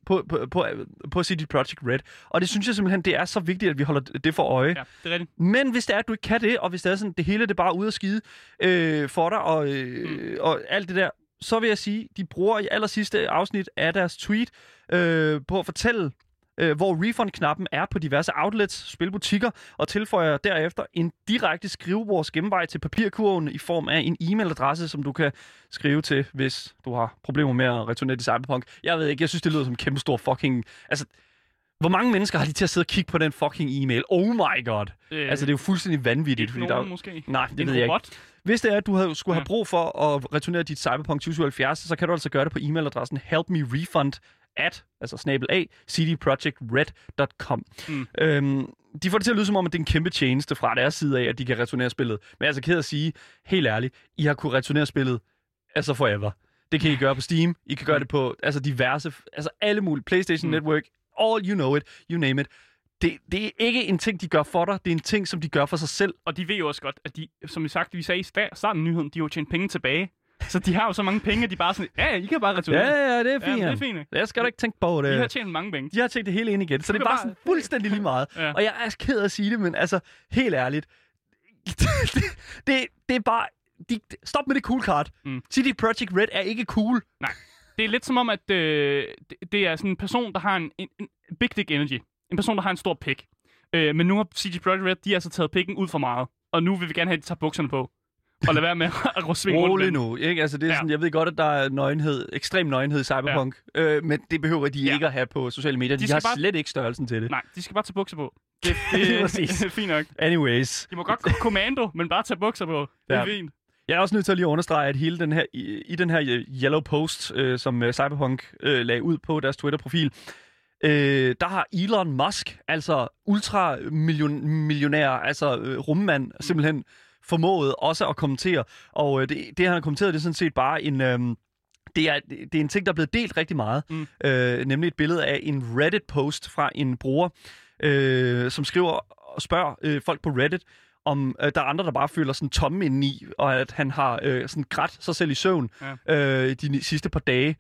på, på, på, på C D Projekt Red. Og det synes jeg simpelthen, det er så vigtigt, at vi holder det for øje. Ja, det er rigtigt. Men hvis det er, at du ikke kan det, og hvis det er sådan, det hele det bare er ude at skide øh, for dig, og, øh, mm. og alt det der, så vil jeg sige, de bruger i aller sidste afsnit af deres tweet øh, på at fortælle, øh, hvor refund-knappen er på diverse outlets, spilbutikker, og tilføjer derefter en direkte skrivebords gennemvej til papirkurven i form af en e-mailadresse, som du kan skrive til, hvis du har problemer med at returnere til Cyberpunk. Jeg ved ikke, jeg synes, det lyder som en kæmpe stor fucking... Altså, hvor mange mennesker har de til at sidde og kigge på den fucking e-mail? Oh my god. Øh, altså, det er jo fuldstændig vanvittigt. Ikke nogen, der... måske? Nej, det en ved robot? Jeg ikke. Hvis det er, at du havde, skulle have brug for at returnere dit Cyberpunk tyve syvoghalvfjerds, så kan du altså gøre det på e-mailadressen helpmerefund at, altså snabel af, c d projekt red dot com. Mm. Øhm, de får det til at lyde som om, at det er en kæmpe tjeneste fra deres side af, at de kan returnere spillet. Men jeg er altså ked at sige, helt ærligt, I har kunnet returnere spillet altså forever. Det kan I gøre på Steam, I kan gøre det på altså diverse, altså alle mulige, PlayStation mm. Network, all you know it, you name it. Det, det er ikke en ting, de gør for dig. Det er en ting, som de gør for sig selv. Og de ved jo også godt, at de, som vi sagt, vi sagde i starten af nyheden, de har jo tjent penge tilbage. Så de har jo så mange penge, at de bare sådan, ja, I kan bare returere. Ja, ja, det er fint. Ja, det er fint. Jeg skal da ikke tænke på det. De har tjent mange penge. De har tjent det hele ind igen. Så det er bare, bare sådan fuldstændig lige meget. Ja. Og jeg er ked af at sige det, men altså, helt ærligt, det, det, det er bare... De, stop med det cool card. Mm. C D Projekt Red er ikke cool. Nej. Det er lidt som om, at øh, det, det er sådan en person, der har en, en, en big dick energy. En person, der har en stor pik. Øh, men nu har C D Projekt Red, de har så taget pikken ud for meget. Og nu vil vi gerne have, at de tager bukserne på. Og lad være med at svinge rundt. Rolig nu, ikke? Altså, det er ja. sådan, jeg ved godt, at der er nøgenhed, ekstrem nøgenhed i Cyberpunk. Ja. Øh, men det behøver de ja. ikke at have på sociale medier. De, de har bare... slet ikke størrelsen til det. Nej, de skal bare tage bukser på. Det, det, det er fint nok. Anyways. De må godt gå kommando, men bare tage bukser på. Det er ja. fint. Jeg er også nødt til at lige understrege, at hele den her, i, i den her yellow post, øh, som Cyberpunk øh, lagde ud på deres Twitter-profil, Øh, der har Elon Musk, altså ultramillionær, altså øh, rummand, simpelthen formået også at kommentere. Og øh, det, det, han har kommenteret, det er sådan set bare en... Øh, det, er, det er en ting, der er blevet delt rigtig meget. Mm. Øh, nemlig et billede af en Reddit-post fra en bruger, øh, som skriver og spørger øh, folk på Reddit, om øh, der er andre, der bare føler sådan tomme indeni, og at han har øh, sådan grædt sig selv i søvn ja. øh, de sidste par dage.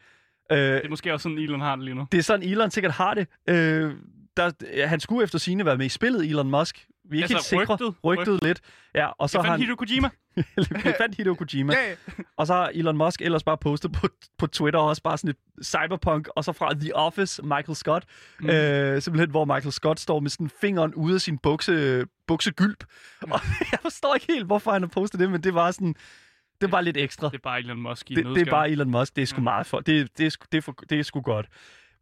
Det er måske også sådan, Elon har det lige nu. Det er sådan, Elon sikkert har det. Øh, der, han skulle efter sigende være med i spillet, Elon Musk. Vi er altså, ikke helt rygtet, sikre. Rygtet lidt. Ja, og så jeg fandt han... Hideo Kojima. Jeg fandt Hideo Kojima. Yeah. Og så har Elon Musk ellers bare postet på, på Twitter også bare sådan et cyberpunk. Og så fra The Office, Michael Scott. Mm. Øh, simpelthen, hvor Michael Scott står med sådan fingeren ude af sin bukse, buksegylp. Mm. Og jeg forstår ikke helt, hvorfor han har postet det, men det var sådan... Det er bare lidt ekstra. Det er bare Elon Musk i det, det er bare Elon Musk. Det er sgu meget for. Det, det, er, det, er, for, det er sgu godt.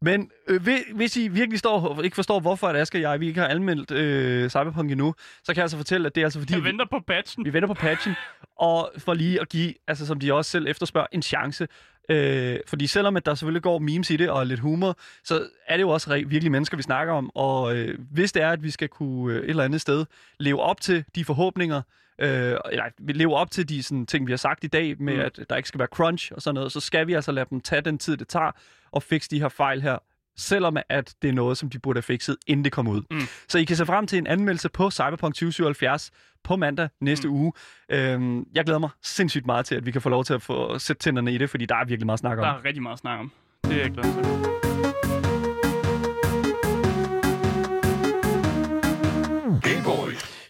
Men øh, hvis I virkelig står, ikke forstår, hvorfor at Asger og jeg vi ikke har anmeldt øh, Cyberpunk endnu, så kan jeg altså fortælle, at det er altså fordi... Vi venter på patchen. Vi venter på patchen. Og for lige at give, altså som de også selv efterspørger, en chance. Øh, fordi selvom at der selvfølgelig går memes i det og lidt humor, så er det jo også virkelig mennesker, vi snakker om. Og øh, hvis det er, at vi skal kunne øh, et eller andet sted leve op til de forhåbninger, Øh, eller, vi lever op til de sådan, ting, vi har sagt i dag med, mm. at der ikke skal være crunch og sådan noget, så skal vi altså lade dem tage den tid, det tager og fikse de her fejl her, selvom at det er noget, som de burde have fikset, inden det kom ud. Mm. Så I kan se frem til en anmeldelse på Cyberpunk tyve syvoghalvfjerds på mandag næste mm. uge. Øhm, jeg glæder mig sindssygt meget til, at vi kan få lov til at få sætte tænderne i det, fordi der er virkelig meget snak om. Der er rigtig meget snak om. Det er jeg glad for.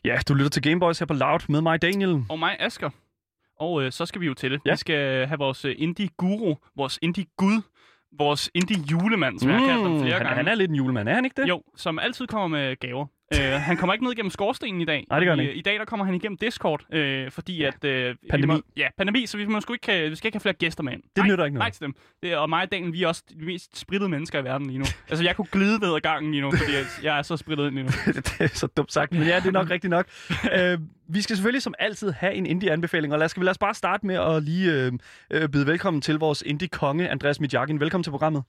Ja, du lytter til Game Boys her på Loud med mig, Daniel. Og mig, Asger. Og øh, så skal vi jo til det. Ja. Vi skal have vores indie-guru, vores indie-gud, vores indie-julemand, som mm, jeg har kaldt ham flere gange. Han er lidt en julemand, er han ikke det? Jo, som altid kommer med gaver. Uh, han kommer ikke ned igennem skorstenen i dag. Nej, det gør han ikke. I, i dag der kommer han igennem Discord, uh, fordi ja. at... Uh, pandemi. Må, ja, pandemi, så vi, må sgu ikke have, vi skal ikke have flere gæster med ind. Det nej, nytter ikke noget. Nej til dem. Det, og mig og Daniel, vi er også de mest sprittede mennesker i verden lige nu. Altså, jeg kunne glide ned ad gangen lige nu, fordi jeg er så sprittet ind lige nu. Det er så dumt sagt, men ja, det er nok rigtigt nok. Uh, vi skal selvfølgelig som altid have en indie-anbefaling, og lad os, lad os bare starte med at lige uh, uh, byde velkommen til vores indie-konge, Andreas Midiagin. Velkommen til programmet.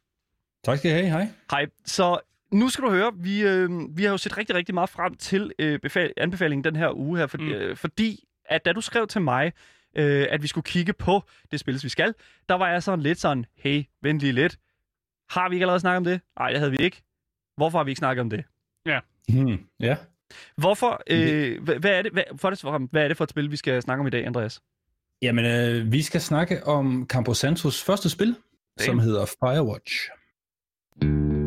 Tak skal I have. Hej. Hej. Så... Nu skal du høre, vi, øh, vi har jo set rigtig, rigtig meget frem til øh, befal- anbefalingen den her uge her, for, mm. øh, fordi at da du skrev til mig, øh, at vi skulle kigge på det spil, vi skal, der var jeg sådan lidt sådan, hey, vent lige lidt. Har vi ikke allerede snakket om det? Nej, det havde vi ikke. Hvorfor har vi ikke snakket om det? Ja. Hmm. Ja. Hvorfor, øh, hvad, hvad, er det, hvad, for det, hvad er det for et spil, vi skal snakke om i dag, Andreas? Jamen, øh, vi skal snakke om Campo Santos første spil, Damn. som hedder Firewatch. Thank you.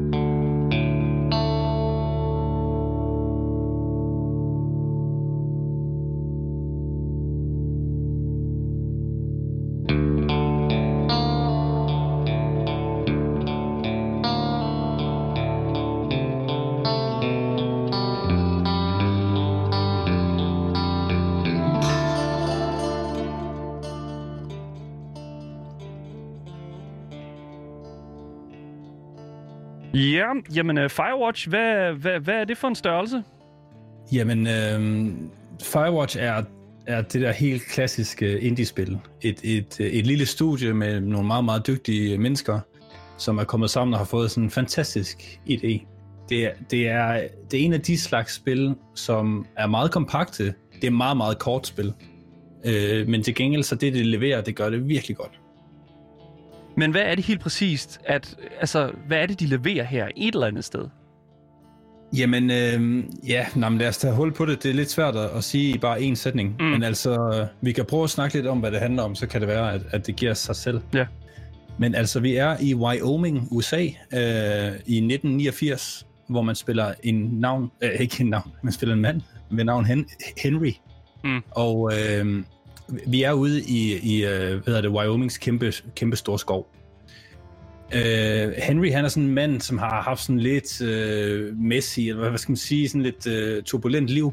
Ja, jamen uh, Firewatch, hvad, hvad, hvad er det for en størrelse? Jamen, øh, Firewatch er, er det der helt klassiske indie-spil. Et, et, et lille studie med nogle meget, meget dygtige mennesker, som er kommet sammen og har fået sådan en fantastisk idé. Det er, det er, det er en af de slags spil, som er meget kompakte. Det er meget, meget kort spil. Øh, men til gengæld, så det, det leverer, det gør det virkelig godt. Men hvad er det helt præcist, at, altså, hvad er det, de leverer her et eller andet sted? Jamen, øh, ja, nej, men lad os tage hul på det. Det er lidt svært at sige i bare én sætning. Mm. Men altså, vi kan prøve at snakke lidt om, hvad det handler om, så kan det være, at, at det giver sig selv. Ja. Men altså, vi er i Wyoming, U S A, øh, i nitten niogfirs, hvor man spiller en navn, øh, ikke en navn, man spiller en mand med navn Hen- Henry. Mm. Og øh, vi er ude i, i hvad hedder det, Wyomings kæmpe, kæmpe store skov. Uh, Henry, han er sådan en mand, som har haft sådan lidt uh, messy, eller hvad skal man sige, sådan lidt uh, turbulent liv,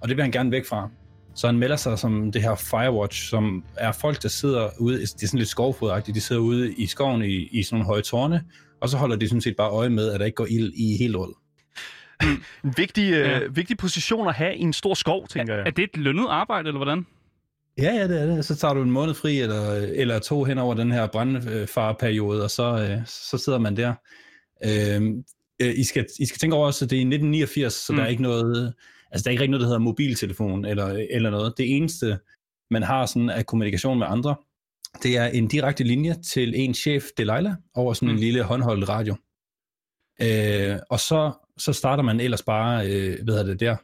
og det vil han gerne væk fra. Så han melder sig som det her Firewatch, som er folk, der sidder ude, det er sådan lidt skovfodagtigt, de sidder ude i skoven i, i sådan nogle høje tårne, og så holder de sådan set bare øje med, at der ikke går ild i hele året. En vigtig, ja. øh, vigtig position at have i en stor skov, tænker jeg. Er det et lønnet arbejde, eller hvordan? Ja, ja, det er det. Så tager du en måned fri eller, eller to hen over den her brandfareperiode, og så, så sidder man der. Øhm, I, skal, I skal tænke over også, at det er i nitten niogfirs, så mm. der er ikke noget, altså der er ikke rigtig noget, der hedder mobiltelefon eller, eller noget. Det eneste, man har sådan af kommunikation med andre, det er en direkte linje til en chef, Delilah, over sådan mm. en lille håndholdt radio. Øh, og så, så starter man ellers bare, øh, hvad hedder det der,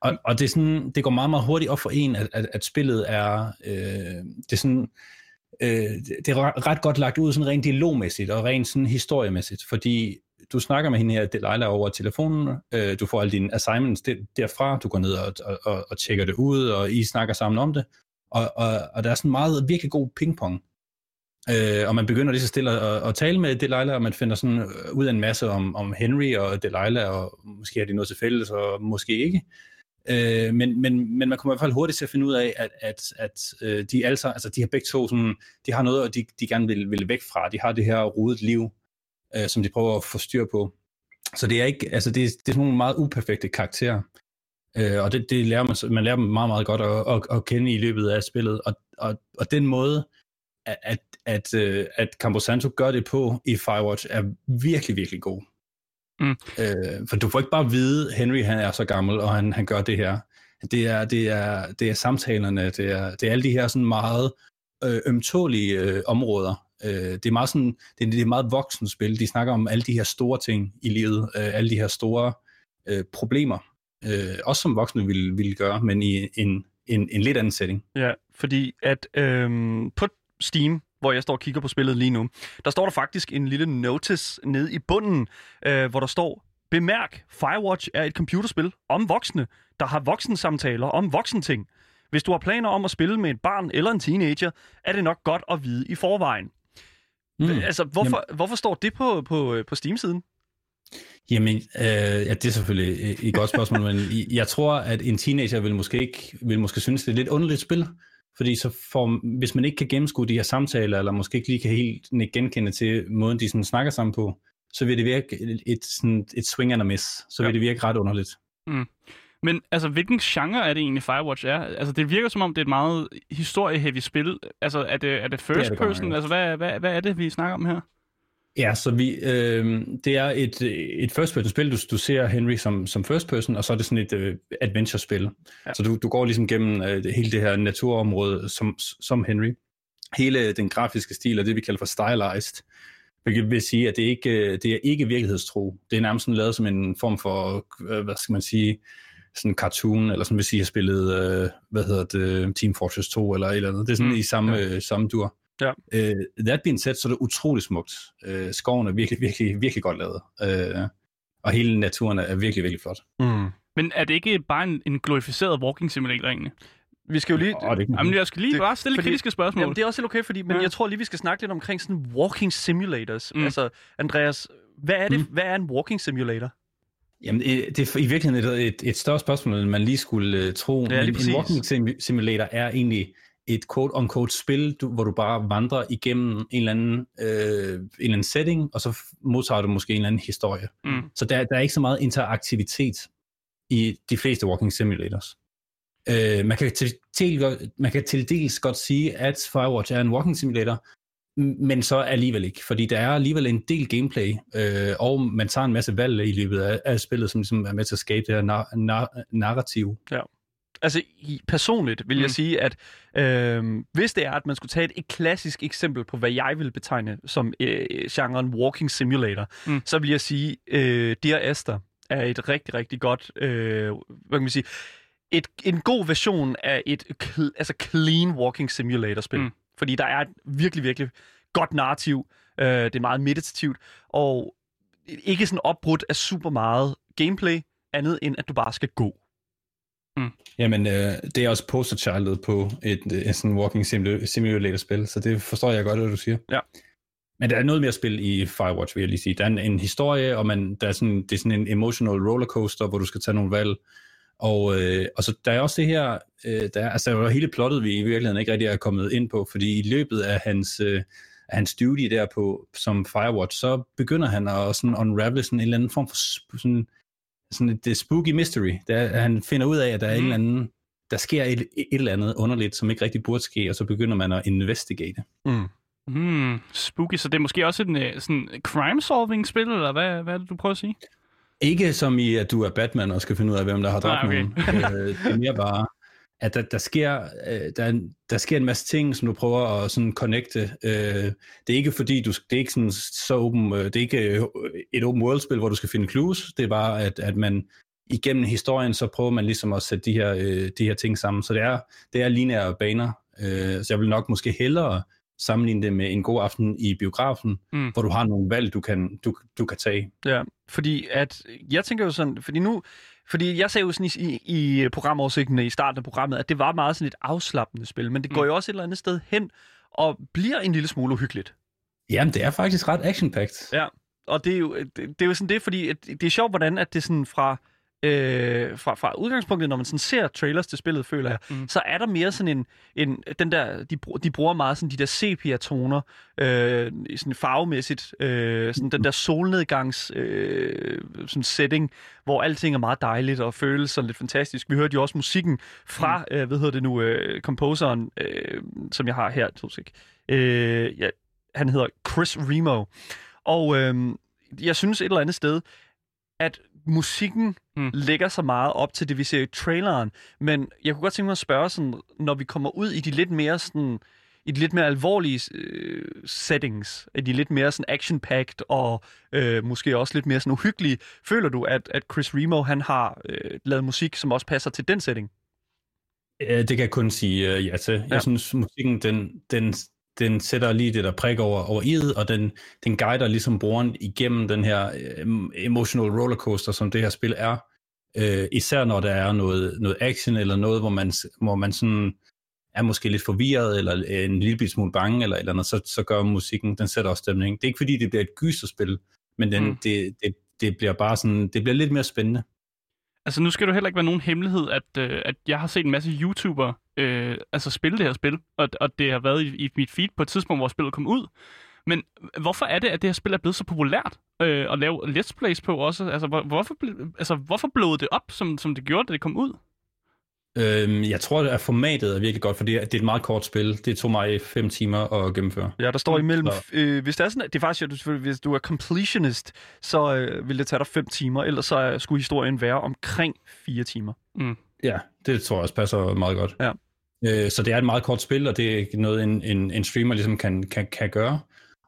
Og, og det, er sådan, det går meget, meget hurtigt op for en, at, at, at spillet er, øh, det er, sådan, øh, det er ret godt lagt ud sådan rent dialogmæssigt og rent sådan historiemæssigt, fordi du snakker med hende her, Delilah, over telefonen, øh, du får alle dine assignments derfra, du går ned og, og, og, og tjekker det ud, og I snakker sammen om det, og, og, og der er sådan meget virkelig god pingpong. Øh, og man begynder lige så stille at, at tale med Delilah, og man finder sådan ud af en masse om, om Henry og Delilah, og måske har de noget til fælles, og måske ikke. Øh, men, men, men man kommer i hvert fald hurtigt til at finde ud af, at, at, at øh, de, altså, altså, de har begge to sådan, de har noget, og de, de gerne vil, vil væk fra. De har det her rodet liv, øh, som de prøver at få styr på. Så det er ikke, altså det, det er sådan nogle meget uperfekte karakterer. Øh, og det, det lærer man, man lærer dem meget, meget godt at, at, at kende i løbet af spillet. Og, og, og den måde, at, at, at, at Campo Santo gør det på i Firewatch, er virkelig, virkelig god. Mm. Øh, for du får ikke bare at vide, Henry han er så gammel, og han, han gør det her. Det er, det er, det er samtalerne, det er, det er alle de her sådan meget øh, ømtålige øh, områder. Øh, det er meget sådan, det er, det er meget voksen spil. De snakker om alle de her store ting i livet, øh, alle de her store øh, problemer. Øh, også som voksne ville, ville gøre, men i en, en, en lidt anden setting. Ja, fordi at øh, på Steam, hvor jeg står og kigger på spillet lige nu, der står der faktisk en lille notice nede i bunden, øh, hvor der står, bemærk, Firewatch er et computerspil om voksne, der har voksensamtaler om voksenting. Hvis du har planer om at spille med et barn eller en teenager, er det nok godt at vide i forvejen. Mm. Altså, hvorfor, hvorfor står det på, på, på Steam-siden? Jamen, øh, ja, det er selvfølgelig et, et godt spørgsmål, men jeg tror, at en teenager vil måske, ikke, vil måske synes, det er et lidt underligt spil. Fordi så får, hvis man ikke kan gennemskue de her samtaler, eller måske ikke lige kan helt genkende til måden, de sådan snakker sammen på, så vil det virke et, sådan et swing and a miss. Så vil ja. det virke ret underligt. Mm. Men altså, hvilken genre er det egentlig, Firewatch er? Altså, det virker som om, det er et meget historie-heavy spil. Altså, er det, er det first det er det person? Altså, hvad, hvad, hvad er det, vi snakker om her? Ja, så vi, øh, det er et, et first person spil. Du, du ser Henry som, som first person, og så er det sådan et øh, adventure spil. Ja. Så du, du går ligesom gennem øh, hele det her naturområde som, som Henry. Hele den grafiske stil er det, vi kalder for stylized. Hvilket vil sige, at det ikke øh, det er ikke virkelighedstro. Det er nærmest sådan lavet som en form for, øh, hvad skal man sige, sådan en cartoon, eller sådan hvis I har spillet, øh, hvad hedder det, Team Fortress to eller et eller andet. Det er sådan mm. i samme, ja. øh, samme dur. Ja. Uh, that being said, så er det utroligt smukt. Uh, skoven er virkelig, virkelig, virkelig godt lavet. Uh, og hele naturen er virkelig, virkelig flot. Mm. Men er det ikke bare en, en glorificeret walking simulator egentlig? Vi skal jo lige... Oh, det jamen, jeg skal lige det, bare stille fordi, kritiske spørgsmål. Jamen, det er også lidt okay, fordi, men ja. jeg tror lige, vi skal snakke lidt omkring sådan walking simulators. Mm. Altså, Andreas, hvad er, det, mm. hvad er en walking simulator? Jamen, det er i virkeligheden et, et, et større spørgsmål, end man lige skulle uh, tro. Ja, men en walking sim- simulator er egentlig... et quote-on-quote spil, du, hvor du bare vandrer igennem en eller anden, øh, en eller anden setting, og så modtager du måske en eller anden historie. Mm. Så der, der er ikke så meget interaktivitet i de fleste walking simulators. Øh, man kan til, til, man kan til dels godt sige, at Firewatch er en walking simulator, men så alligevel ikke, fordi der er alligevel en del gameplay, øh, og man tager en masse valg i løbet af, af spillet, som ligesom er med til at skabe det her nar- nar- narrativ. Ja. Altså i, personligt vil mm. jeg sige, at øh, hvis det er, at man skulle tage et, et klassisk eksempel på, hvad jeg vil betegne som øh, genren walking simulator, mm. så vil jeg sige, øh, Dear Esther er et rigtig, rigtig godt, øh, hvad kan man sige, et, en god version af et cl- altså clean walking simulator-spil. Mm. Fordi der er et virkelig, virkelig godt narrativ. Øh, det er meget meditativt, og ikke sådan opbrudt af super meget gameplay, andet end at du bare skal gå. Mm. Jamen, øh, det er også posterchildet på et, et sådan walking simulator-spil, så det forstår jeg godt, hvad du siger. Ja. Men der er noget mere spil i Firewatch, vil jeg lige sige. Der er en, en historie, og man, der er sådan, det er sådan en emotional rollercoaster, hvor du skal tage nogle valg. Og, øh, og så der er også det her, øh, der, altså hele plottet vi i virkeligheden ikke rigtig er kommet ind på, fordi i løbet af hans, øh, hans studie der på, som Firewatch, så begynder han at sådan unravel sådan en eller anden form for sp- sådan, sådan et spooky mystery. Der, han finder ud af, at der er mm. en eller anden, der sker et, et eller andet underligt, som ikke rigtig burde ske, og så begynder man at investigate. Mm. Mm, spooky, så det er måske også et sådan crime-solving-spil, eller hvad, hvad er det, du prøver at sige? Ikke som i, at du er Batman og skal finde ud af, hvem der har dræbt nogen. Okay. Det er mere bare, at der, der, sker, der, der sker en masse ting, som du prøver at sådan connecte. Det er ikke fordi, du, det er ikke sådan så open, det er ikke et open world-spil, hvor du skal finde clues. Det er bare, at, at man igennem historien, så prøver man ligesom at sætte de her, de her ting sammen. Så det er, det er lineære baner. Så jeg vil nok måske hellere sammenligne det med en god aften i biografen, mm. hvor du har nogle valg, du kan, du, du kan tage. Ja, fordi at, jeg tænker jo sådan, fordi nu, fordi jeg sagde jo sådan i, i programoversigten i starten af programmet, at det var meget sådan et afslappende spil, men det går mm. jo også et eller andet sted hen, og bliver en lille smule uhyggeligt. Jamen, det er faktisk ret action-packed. Ja, og det er jo, det, det er jo sådan det, fordi at, det er sjovt, hvordan at det sådan fra, Øh, fra, fra udgangspunktet, når man sådan ser trailers til spillet, føler jeg, mm. så er der mere sådan en, en den der, de, de bruger meget sådan de der sepia-toner, øh, sådan farvemæssigt, øh, sådan den der solnedgangs øh, sådan setting, hvor alting er meget dejligt og føles sådan lidt fantastisk. Vi hørte jo også musikken fra, mm. øh, hvad hedder det nu, øh, composeren, øh, som jeg har her, øh, ja, han hedder Chris Remo, og øh, jeg synes et eller andet sted, at musikken mm. lægger så meget op til det, vi ser i traileren, men jeg kunne godt tænke mig at spørge, sådan, når vi kommer ud i de lidt mere, sådan, i de lidt mere alvorlige øh, settings, i de lidt mere sådan action-packed og øh, måske også lidt mere sådan uhyggelige, føler du, at, at Chris Remo han har øh, lavet musik, som også passer til den setting? Det kan jeg kun sige øh, ja til. Jeg ja. synes, musikken, den... den den sætter lige det der prik over, over i'et, og den, den guider ligesom brugeren igennem den her emotional rollercoaster, som det her spil er. Øh, især når der er noget, noget action, eller noget, hvor man, hvor man sådan er måske lidt forvirret, eller en lille smule bange, eller eller andet, så, så gør musikken, den sætter også stemningen. Det er ikke fordi, det bliver et gyserspil, men den, mm. det, det, det bliver bare sådan, det bliver lidt mere spændende. Altså nu skal det heller ikke være nogen hemmelighed, at, øh, at jeg har set en masse YouTubere øh, altså spille det her spil, og, og det har været i, i mit feed på et tidspunkt, hvor spillet kom ud. Men hvorfor er det, at det her spil er blevet så populært øh, at lave let's plays på også? Altså hvor, hvorfor, altså, hvorfor blødede det op, som, som det gjorde, da det kom ud? Øhm, jeg tror, at formatet er virkelig godt, for det er et meget kort spil. Det tog mig fem timer at gennemføre. Ja, der står imellem... Øh, hvis det er sådan, det er faktisk, at hvis du er completionist, så øh, vil det tage dig fem timer, ellers så øh, skulle historien være omkring fire timer. Mm. Ja, det tror jeg også passer meget godt. Ja. Øh, så det er et meget kort spil, og det er noget, en, en, en streamer ligesom kan, kan, kan gøre.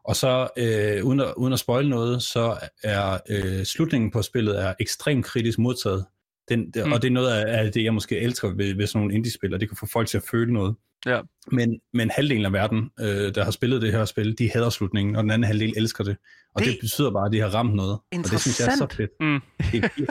Og så, øh, uden at, uden at spoile noget, så er øh, slutningen på spillet er ekstremt kritisk modtaget. Den, mm. Og det er noget af det, jeg måske elsker ved, ved sådan nogle indie-spil, og det kan få folk til at føle noget. Ja. Men, men halvdelen af verden, øh, der har spillet det her spil, de hader slutningen, og den anden halvdel elsker det. Og det, det betyder bare, at de har ramt noget. Interessant. Og det synes jeg er så fedt. Mm. Det er fedt.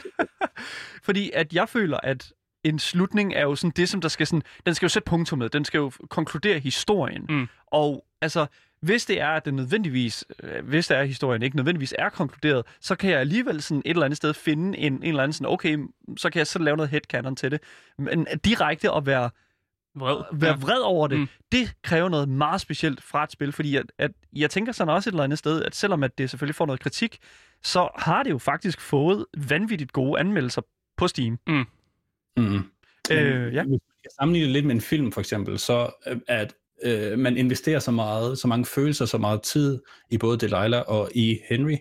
Fordi at jeg føler, at en slutning er jo sådan det, som der skal sådan... Den skal jo sætte punktum med. Den skal jo konkludere historien. Mm. Og altså... Hvis det er, at den nødvendigvis, hvis det er, historien ikke nødvendigvis er konkluderet, så kan jeg alligevel sådan et eller andet sted finde en, en eller anden sådan, okay, så kan jeg så lave noget headcanon til det. Men direkte at være vred. Være vred over det. Mm. Det kræver noget meget specielt fra et spil, fordi at, at jeg tænker sådan også et eller andet sted, at selvom at det selvfølgelig får noget kritik, så har det jo faktisk fået vanvittigt gode anmeldelser på Steam. Mm. Mm. Øh, ja. Hvis man kan sammenligne lidt med en film for eksempel, så at øh, man investerer så meget, så mange følelser, så meget tid i både Delilah og i Henry.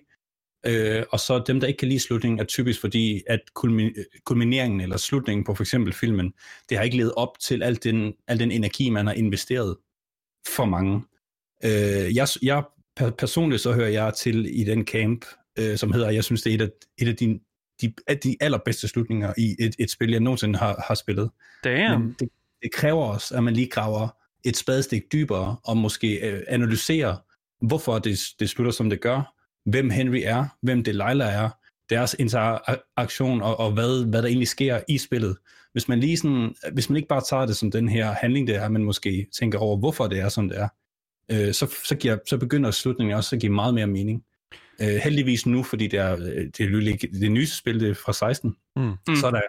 Øh, og så dem, der ikke kan lide slutningen, er typisk fordi, at kulmin- kulmineringen eller slutningen på for eksempel filmen, det har ikke levet op til al den, al den energi, man har investeret for mange. Øh, jeg, jeg personligt så hører jeg til i den camp, øh, som hedder, jeg synes, det er et af, et af de, de, de allerbedste slutninger i et, et spil, jeg nogensinde har, har spillet. Men det, det kræver også, at man lige graver et spadestik dybere, og måske øh, analyserer, hvorfor det, det slutter, som det gør, hvem Henry er, hvem Delilah er, deres interaktion og, og hvad, hvad der egentlig sker i spillet. Hvis man, lige sådan, hvis man ikke bare tager det som den her handling, det er, men måske tænker over, hvorfor det er, som det er, øh, så, så, giver, så begynder slutningen også at give meget mere mening. Øh, heldigvis nu, fordi det er det, er det nyeste spil, det er fra seksten, mm. så, er der,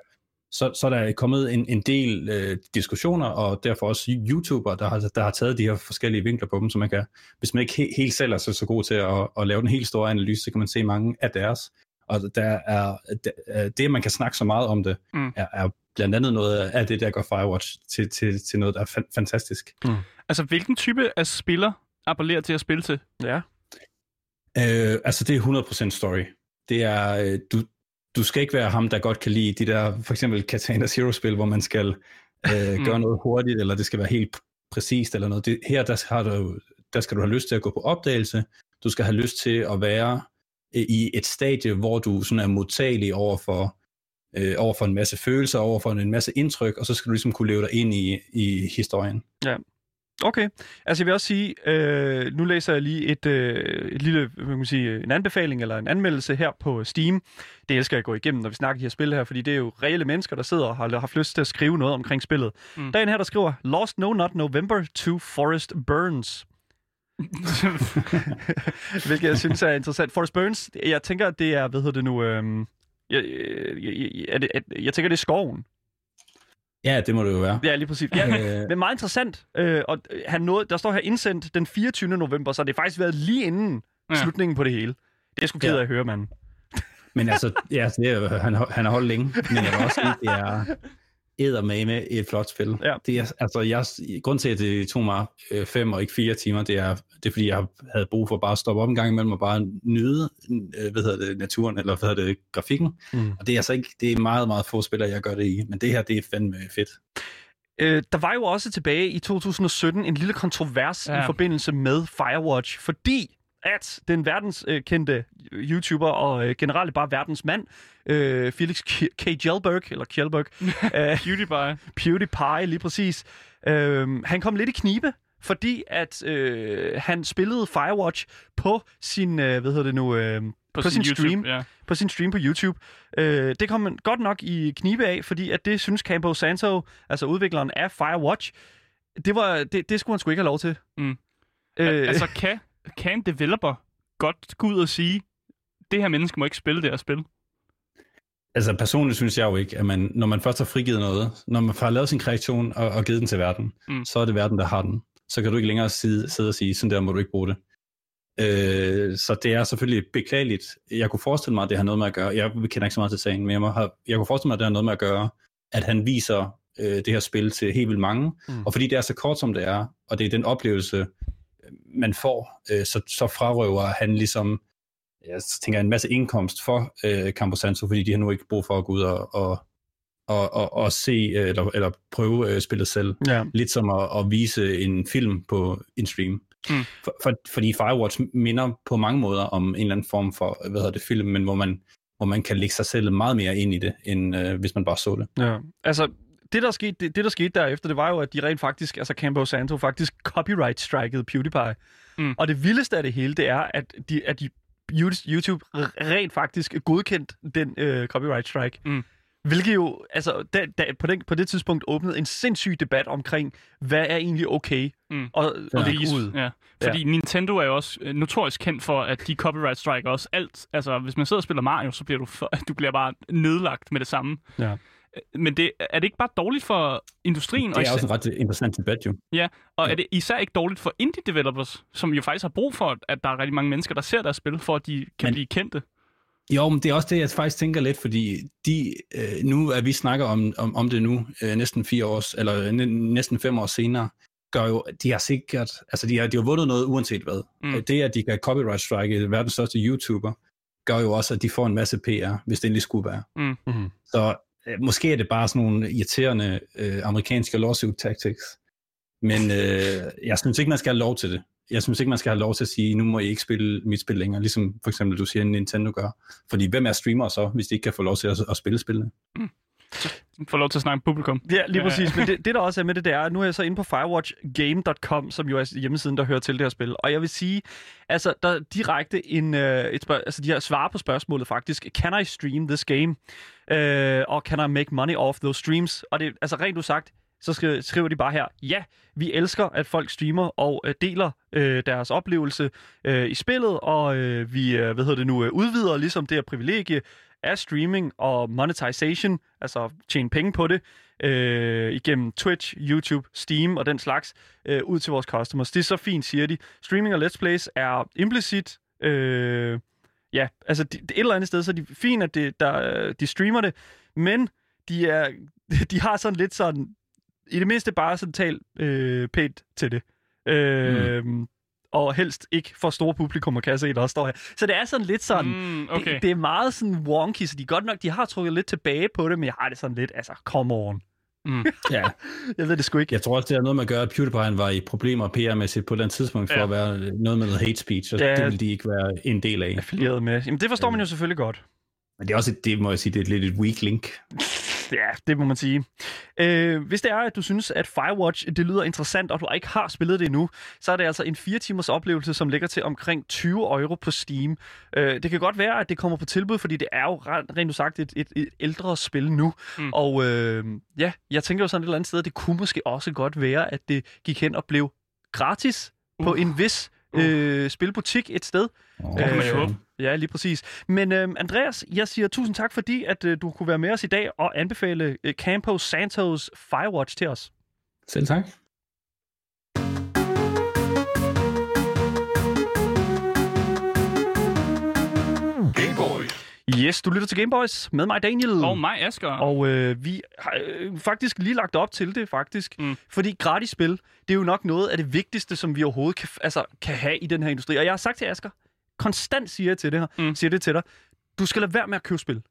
så, så er der kommet en, en del øh, diskussioner, og derfor også YouTuber, der har, der har taget de her forskellige vinkler på dem, så man kan, hvis man ikke he, helt selv er så, så god til at, at lave den helt store analyse, så kan man se mange af deres, og der er, der, det, man kan snakke så meget om det, mm. er, er blandt andet noget af det, der gør Firewatch til, til, til noget, der er fa- fantastisk. Mm. Altså, hvilken type af spiller appellerer til at spille til? Ja. Øh, altså det er hundrede procent story. Det er, du, du skal ikke være ham, der godt kan lide de der, for eksempel Katana Zero-spil, hvor man skal øh, mm. gøre noget hurtigt, eller det skal være helt præcist, eller noget. Det, her der, har du, der skal du have lyst til at gå på opdagelse. Du skal have lyst til at være øh, i et stadie, hvor du sådan er modtagelig over for, øh, over for en masse følelser, over for en masse indtryk, og så skal du ligesom kunne leve dig ind i, i historien. Ja. Okay, altså jeg vil også sige, øh, nu læser jeg lige et, øh, et lille, man kan sige, en anbefaling eller en anmeldelse her på Steam. Det elsker jeg at gå igennem, når vi snakker de her spil her, fordi det er jo reelle mennesker, der sidder og har haft lyst til at skrive noget omkring spillet. Mm. Der er en her, der skriver, Lost No Not November to Forest Burns. Hvilket jeg synes er interessant. Forest Burns, jeg tænker, det er, hvad hedder det nu, øh, jeg, jeg, jeg, jeg, jeg tænker, det er skoven. Ja, det må det jo være. Ja, lige præcis. Ja, men meget interessant. Øh, og han nåede, der står her indsendt den fireogtyvende november, så det har faktisk været lige inden ja. slutningen på det hele. Det er sgu ked af ja. at høre, manden. Men altså, ja, det er, han, han har holdt længe, men jeg vil også sige, det er eddermame et flot spil. Ja. Det er, altså, jeg, grunden til, at det tog mig øh, fem og ikke fire timer, det er, det er, fordi jeg havde brug for bare at stoppe op en gang imellem og bare nyde øh, hvad hedder det, naturen, eller hvad hedder det, grafikken. Mm. Og det er altså ikke, det er meget, meget få spillere, jeg gør det i, men det her, det er fandme fedt. Øh, der var jo også tilbage i to tusind og sytten en lille kontrovers ja. i forbindelse med Firewatch, fordi at den verdenskendte øh, YouTuber og øh, generelt bare verdensmand, øh, Felix K. K. Kjellberg, eller Kjellberg, øh, PewDiePie. PewDiePie, lige præcis. Øh, han kom lidt i knibe, fordi at øh, han spillede Firewatch på sin, øh, hvad hedder det nu, øh, på, på sin, sin stream, YouTube, ja. på sin stream på YouTube. Øh, det kom man godt nok i knibe af, fordi at det synes Campo Santo, altså udvikleren af Firewatch, det var det, det skulle han sgu ikke have lov til. Mm. Øh, altså kan Kan en developer godt gå ud og sige, det her menneske må ikke spille det her spil? Altså personligt synes jeg jo ikke, at man, når man først har frigivet noget, når man har lavet sin kreation og, og givet den til verden, mm. så er det verden, der har den. Så kan du ikke længere sidde, sidde og sige, sådan der må du ikke bruge det. Øh, så det er selvfølgelig beklageligt. Jeg kunne forestille mig, at det har noget med at gøre. Jeg kender ikke så meget til sagen, men jeg, have, jeg kunne forestille mig, at det har noget med at gøre, at han viser øh, det her spil til helt vildt mange. Mm. Og fordi det er så kort, som det er, og det er den oplevelse, man får, øh, så, så frarøver han ligesom, jeg tænker, en masse indkomst for øh, Campo Santo, fordi de har nu ikke brug for at gå ud og, og, og, og, og se, eller, eller prøve øh, spillet selv. Ja. Lidt som at, at vise en film på en stream. Mm. For, for, fordi Firewatch minder på mange måder om en eller anden form for, hvad hedder det, film, men hvor man, hvor man kan lægge sig selv meget mere ind i det, end øh, hvis man bare så det. Ja, altså Det der, skete, det, det, der skete derefter, det var jo, at de rent faktisk, altså Campo Santo faktisk copyright-strikede PewDiePie. Mm. Og det vildeste af det hele, det er, at, de, at de, YouTube rent faktisk godkendt den øh, copyright-strike. Mm. Hvilket jo, altså da, da, på, den, på det tidspunkt åbnede en sindssyg debat omkring, hvad er egentlig okay mm. og, og ja. lægge ud. Ja. Fordi ja. Nintendo er jo også notorisk kendt for, at de copyright-striker også alt. Altså hvis man sidder og spiller Mario, så bliver du, for, du bliver bare nedlagt med det samme. Ja. Men det, er det ikke bare dårligt for industrien? Det er og især... også en ret interessant debat, jo. Ja, og ja. Er det især ikke dårligt for indie-developers, som jo faktisk har brug for, at der er rigtig mange mennesker, der ser deres spil, for at de kan men... blive kendte? Jo, men det er også det, jeg faktisk tænker lidt, fordi de, øh, nu at vi snakker om, om, om det nu, øh, næsten fire års, eller næ- næsten fem år senere, gør jo, de har sikkert, altså de har, de har vundet noget uanset hvad. Mm. Det, at de kan copyright strike verdens største YouTuber, gør jo også, at de får en masse P R, hvis det endelig skulle være. Mm. Mm. Så øh, måske er det bare sådan nogle irriterende øh, amerikanske lawsuit tactics, men øh, jeg synes ikke, man skal have lov til det. Jeg synes ikke, man skal have lov til at sige, nu må I ikke spille mit spil længere, ligesom for eksempel, du siger, Nintendo gør. Fordi hvem er streamer så, hvis de ikke kan få lov til at, at spille spillene? Mm. Få lov til at snakke med publikum. Ja, lige præcis. Men det, det, der også er med det, det er, at nu er jeg så inde på firewatch game dot com, som jo er hjemmesiden, der hører til det her spil. Og jeg vil sige, altså, der er direkte en, øh, et spørg- altså, de har svar på spørgsmålet faktisk. Can I stream this game? Øh, og can I make money off those streams? Og det altså rent usagt, så skriver de bare her, ja, vi elsker, at folk streamer og øh, deler øh, deres oplevelse øh, i spillet, og øh, vi øh, hvad hedder det nu, øh, udvider ligesom det her privilegie af streaming og monetization, altså tjene penge på det, øh, igennem Twitch, YouTube, Steam og den slags, øh, ud til vores customers. Det er så fint, siger de. Streaming og Let's Plays er implicit... Øh, ja, altså de, et eller andet sted, så er det fint, at de, der, de streamer det, men de, er, de har sådan lidt sådan... I det mindste bare sådan talt øh, pænt til det. Øh, mm. Og helst ikke for store publikummer, kan jeg se, der også står her. Så det er sådan lidt sådan... Mm, okay. det, det er meget sådan wonky, så de godt nok... De har trukket lidt tilbage på det, men jeg har det sådan lidt... Altså, come on. Mm. Ja. Jeg ved det sgu ikke. Jeg tror også, det er noget med at gøre, at PewDiePie var i problemer P R-mæssigt på et eller andet tidspunkt, for ja. At være noget med noget hate speech, og det, det ville de ikke være en del af. Affilieret med. Jamen, det forstår ja. Man jo selvfølgelig godt. Men det er også et, det må jeg sige, det er lidt et weak link. Ja, det må man sige. Øh, hvis det er, at du synes, at Firewatch det lyder interessant, og du ikke har spillet det endnu, så er det altså en fire timers oplevelse, som ligger til omkring tyve euro på Steam. Øh, det kan godt være, at det kommer på tilbud, fordi det er jo rent sagt et, et, et ældre spil nu. Mm. Og øh, ja, jeg tænker jo sådan et eller andet sted, at det kunne måske også godt være, at det gik hen og blev gratis uh. på en vis uh. øh, spilbutik et sted. Oh, øh, Ja, lige præcis. Men øhm, Andreas, jeg siger tusind tak, fordi at, øh, du kunne være med os i dag og anbefale øh, Campo Santos Firewatch til os. Selv tak. Game Boys. Yes, du lytter til Game Boys med mig, Daniel. Og mig, Asger. Og øh, vi har øh, faktisk lige lagt op til det, faktisk. Mm. Fordi gratis spil, det er jo nok noget af det vigtigste, som vi overhovedet kan, altså, kan have i den her industri. Og jeg har sagt til Asger, konstant siger jeg til det her, mm. siger det til dig. Du skal lade være med at købe spil.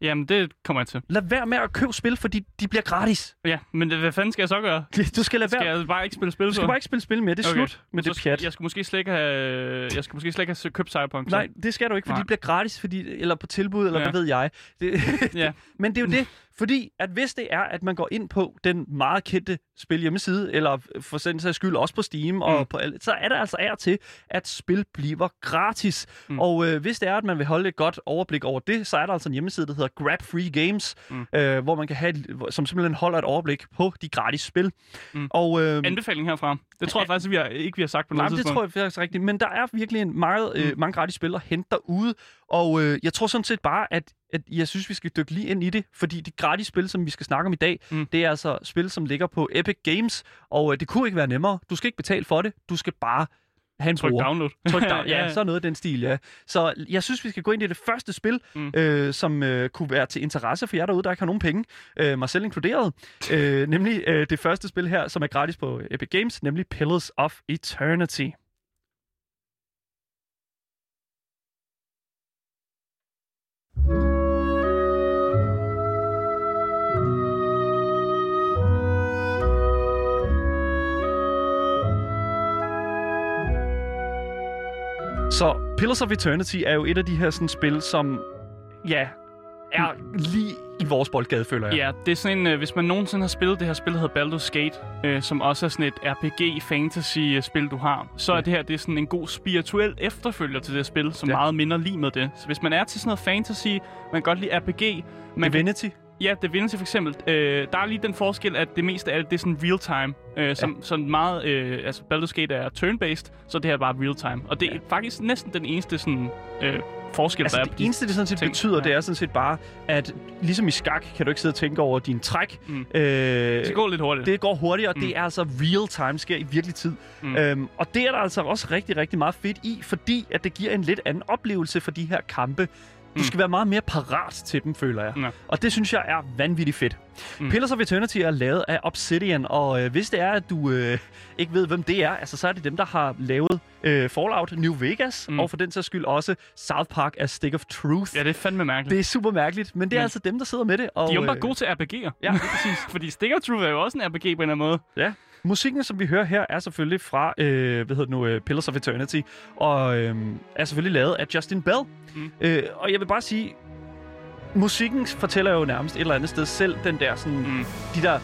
Jamen, det kommer jeg til. Lad være med at købe spil, fordi de bliver gratis. Ja, men hvad fanden skal jeg så gøre? Du skal lade være. Skal jeg bare ikke spille spil? Du skal bare ikke spille spil mere. Det er okay. Slut med det pjat. Jeg skal måske slet ikke have, jeg skal måske slet ikke have købt Cyberpunk. Så. Nej, det skal du ikke, fordi Nej. De bliver gratis, fordi, eller på tilbud, eller ja. Hvad ved jeg. Det, ja. Men det er jo det, fordi at hvis det er, at man går ind på den meget kendte spilhjemmeside, eller for sådan sags skyld også på Steam, mm. og på, så er der altså ær til, at spil bliver gratis. Mm. Og øh, hvis det er, at man vil holde et godt overblik over det, så er der altså en hjemmeside, der hedder Grab Free Games, mm. øh, hvor man kan have et, som simpelthen holder et overblik på de gratis spil. Mm. Og øh, anbefaling herfra. Det tror jeg faktisk vi har, ikke, vi har sagt på noget tidspunkt. Nej, det tror jeg faktisk rigtigt. Men der er virkelig en meget, øh, mange gratis spil at hente derude. Og øh, jeg tror sådan set bare, at, at jeg synes, vi skal dykke lige ind i det, fordi de gratis spil, som vi skal snakke om i dag, mm. det er altså spil, som ligger på Epic Games, og øh, det kunne ikke være nemmere. Du skal ikke betale for det, du skal bare have en Tryk bruger. Download. Tryk download. Ja, ja, så noget af den stil, ja. Så jeg synes, vi skal gå ind i det første spil, mm. øh, som øh, kunne være til interesse for jer derude, der ikke har nogen penge, øh, mig selv inkluderet. Øh, nemlig øh, det første spil her, som er gratis på Epic Games, nemlig Pillars of Eternity. Så Pillars of Eternity er jo et af de her sådan, spil, som ja, er lige i vores boldgade, føler jeg. Ja, det er sådan en, hvis man nogensinde har spillet det her spil, der hedder Baldur's Gate, øh, som også er sådan et R P G-fantasy-spil, du har, så er det her det er sådan en god spirituel efterfølger til det her spil, som ja. Meget minder lige med det. Så hvis man er til sådan noget fantasy, man kan godt lide R P G... Man Divinity? Ja, det vinder til for eksempel. Øh, der er lige den forskel, at det meste af det, det er sådan real-time. Øh, som, ja. Sådan meget, øh, altså Baldur's Gate er turn-based, så det her er bare real-time. Og det ja. Er faktisk næsten den eneste sådan, øh, forskel, altså, der er. Altså det eneste, det sådan set ting, betyder, ja. det er sådan set bare, at ligesom i skak kan du ikke sidde og tænke over din træk. Mm. Øh, det går lidt hurtigt. Det går hurtigere, mm. det er altså real time, sker i virkelig tid. Mm. Øhm, og det er der altså også rigtig, rigtig meget fedt i, fordi at det giver en lidt anden oplevelse for de her kampe. Du skal være meget mere parat til dem, føler jeg. Ja. Og det synes jeg er vanvittigt fedt. Mm. Pillars of Eternity er lavet af Obsidian, og øh, hvis det er, at du øh, ikke ved, hvem det er, altså, så er det dem, der har lavet øh, Fallout New Vegas, mm. og for den sags skyld også South Park: The Stick of Truth. Ja, det er fandme mærkeligt. Det er super mærkeligt, men det er men. altså dem, der sidder med det. Og, de er jo bare gode til R P G'er. Ja, præcis. Fordi Stick of Truth er jo også en R P G på en eller anden måde. Ja. Musikken, som vi hører her, er selvfølgelig fra øh, hvad hedder det nu, Pillars of Eternity, og øh, er selvfølgelig lavet af Justin Bell. Mm. Øh, og jeg vil bare sige, musikken fortæller jo nærmest et eller andet sted selv den der sådan, mm. de der...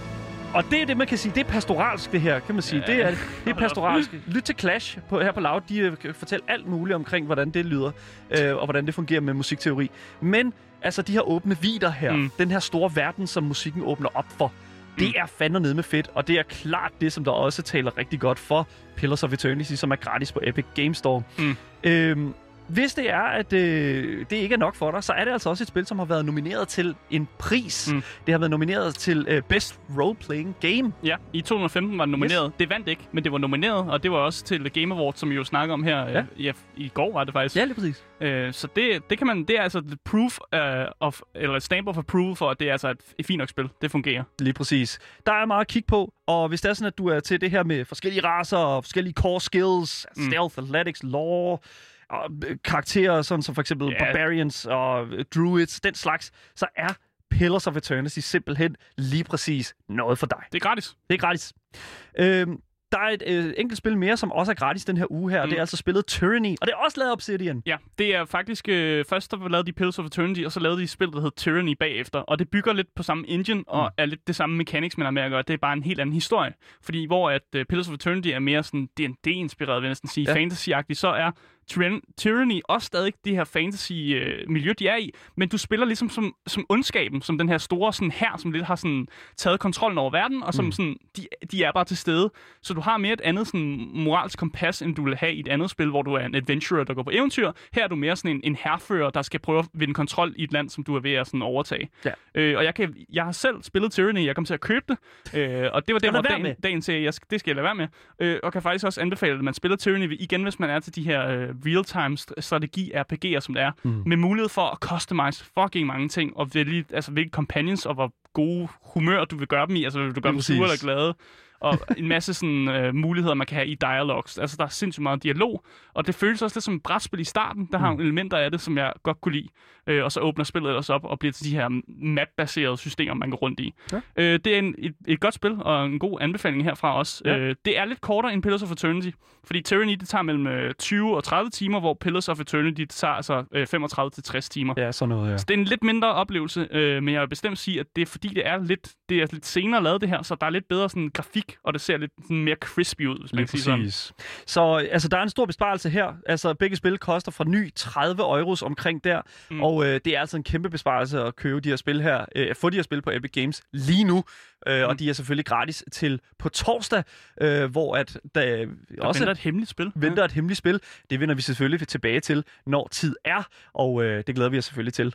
Og det er det, man kan sige, det er pastoralsk, det her, kan man sige. Ja. Det er, det er pastoralsk. Lyt til Clash på, her på Loud, de kan fortælle alt muligt omkring, hvordan det lyder, øh, og hvordan det fungerer med musikteori. Men altså de her åbne vidder her, mm. den her store verden, som musikken åbner op for, det er fandme nede med fedt, og det er klart det, som der også taler rigtig godt for Pillars of Eternity, som er gratis på Epic Games Store. Mm. Øhm, hvis det er, at øh, det ikke er nok for dig, så er det altså også et spil, som har været nomineret til en pris. Mm. Det har været nomineret til øh, Best Role-Playing Game. Ja, i to tusind og femten var det nomineret. Yes. Det vandt ikke, men det var nomineret, og det var også til Game Awards, som vi jo snakker om her. Ja. Øh, ja, i går var det faktisk. Ja, lige præcis. Øh, så det, det kan man, det er altså proof uh, of, eller stamp of approval for, at det er altså et, et fint nok spil. Det fungerer. Lige præcis. Der er meget at kigge på, og hvis det er sådan, at du er til det her med forskellige racer og forskellige core skills, mm. stealth, athletics, lore... og karakterer, sådan som for eksempel yeah. Barbarians og Druids, den slags, så er Pillars of Eternity simpelthen lige præcis noget for dig. Det er gratis. Det er gratis. Øhm, der er et øh, enkelt spil mere, som også er gratis den her uge her, og mm. det er altså spillet Tyranny, og det er også lavet af Obsidian. Ja, det er faktisk... Øh, først der lavede de Pillars of Eternity, og så lavede de et spil, der hedder Tyranny bagefter, og det bygger lidt på samme engine, og mm. er lidt det samme mechanics, man har med at gøre. Det er bare en helt anden historie. Fordi hvor at øh, Pillars of Eternity er mere sådan D and D-inspireret, vil jeg næsten sige, ja. fantasy-agtigt, så er... Tyranny også stadig det her fantasy-miljø, øh, de er i, men du spiller ligesom som, som ondskaben, som den her store sådan her, som lidt har sådan, taget kontrollen over verden, og som mm. sådan, de, de er bare til stede. Så du har mere et andet sådan, moralsk kompas, end du vil have i et andet spil, hvor du er en adventurer, der går på eventyr. Her er du mere sådan en, en herfører, der skal prøve at vinde kontrol i et land, som du er ved at sådan, overtage. Ja. Øh, og jeg, kan, jeg har selv spillet Tyranny, jeg kom til at købe det, øh, og det var det, hvor dagen, dagen til, jeg, det skal jeg lade være med, øh, og kan faktisk også anbefale, at man spiller Tyranny igen, hvis man er til de her... Øh, real-time strategi R P G'er, som det er, mm. med mulighed for at customize fucking mange ting, og vælge, altså, hvilke companions og hvor gode humør du vil gøre dem i, altså vil du gøre Præcis. dem sure eller glade, og en masse sådan, øh, muligheder, man kan have i dialogs. Altså, der er sindssygt meget dialog, og det føles også lidt som et brætspil i starten. Der har mm. elementer af det, som jeg godt kunne lide. Øh, og så åbner spillet også op og bliver til de her map-baserede systemer, man går rundt i. Ja. Øh, det er en, et, et godt spil, og en god anbefaling herfra også. Ja. Øh, det er lidt kortere end Pillars of Eternity, fordi Tyranny, det tager mellem øh, tyve og tredive timer, hvor Pillars of Eternity, det tager altså øh, femogtredive til tres timer. Ja, sådan noget, ja. Så det er en lidt mindre oplevelse, øh, men jeg vil bestemt sige, at det er fordi, det er lidt, det er lidt senere lavet det her, så der er lidt bedre sådan grafik, og det ser lidt mere crispy ud, hvis man kan sige sådan. Så altså, der er en stor besparelse her. Altså, begge spil koster fra ny tredive euros omkring der, mm. og øh, det er altså en kæmpe besparelse at købe de her spil her, øh, at få de her spil på Epic Games lige nu, øh, mm. og de er selvfølgelig gratis til på torsdag, øh, hvor at der, der også venter et hemmeligt spil. Venter ja. et hemmeligt spil. Det vender vi selvfølgelig tilbage til, når tid er, og øh, det glæder vi os selvfølgelig til.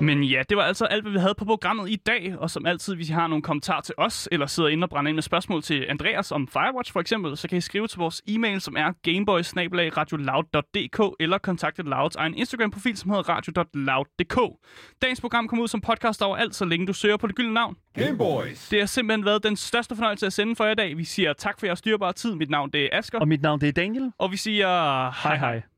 Men ja, det var altså alt, hvad vi havde på programmet i dag, og som altid, hvis I har nogle kommentarer til os, eller sidder inde og brænder ind med spørgsmål til Andreas om Firewatch for eksempel, så kan I skrive til vores e-mail, som er gameboys snabel-a radio loud punktum d k, eller kontakte Louds egen Instagram-profil, som hedder radio punktum loud punktum d k. Dagens program kommer ud som podcast overalt, så længe du søger på det gyldne navn. Gameboys! Det har simpelthen været den største fornøjelse at sende for jer i dag. Vi siger tak for jeres dyrebare tid. Mit navn det er Asger. Og mit navn det er Daniel. Og vi siger hej hej.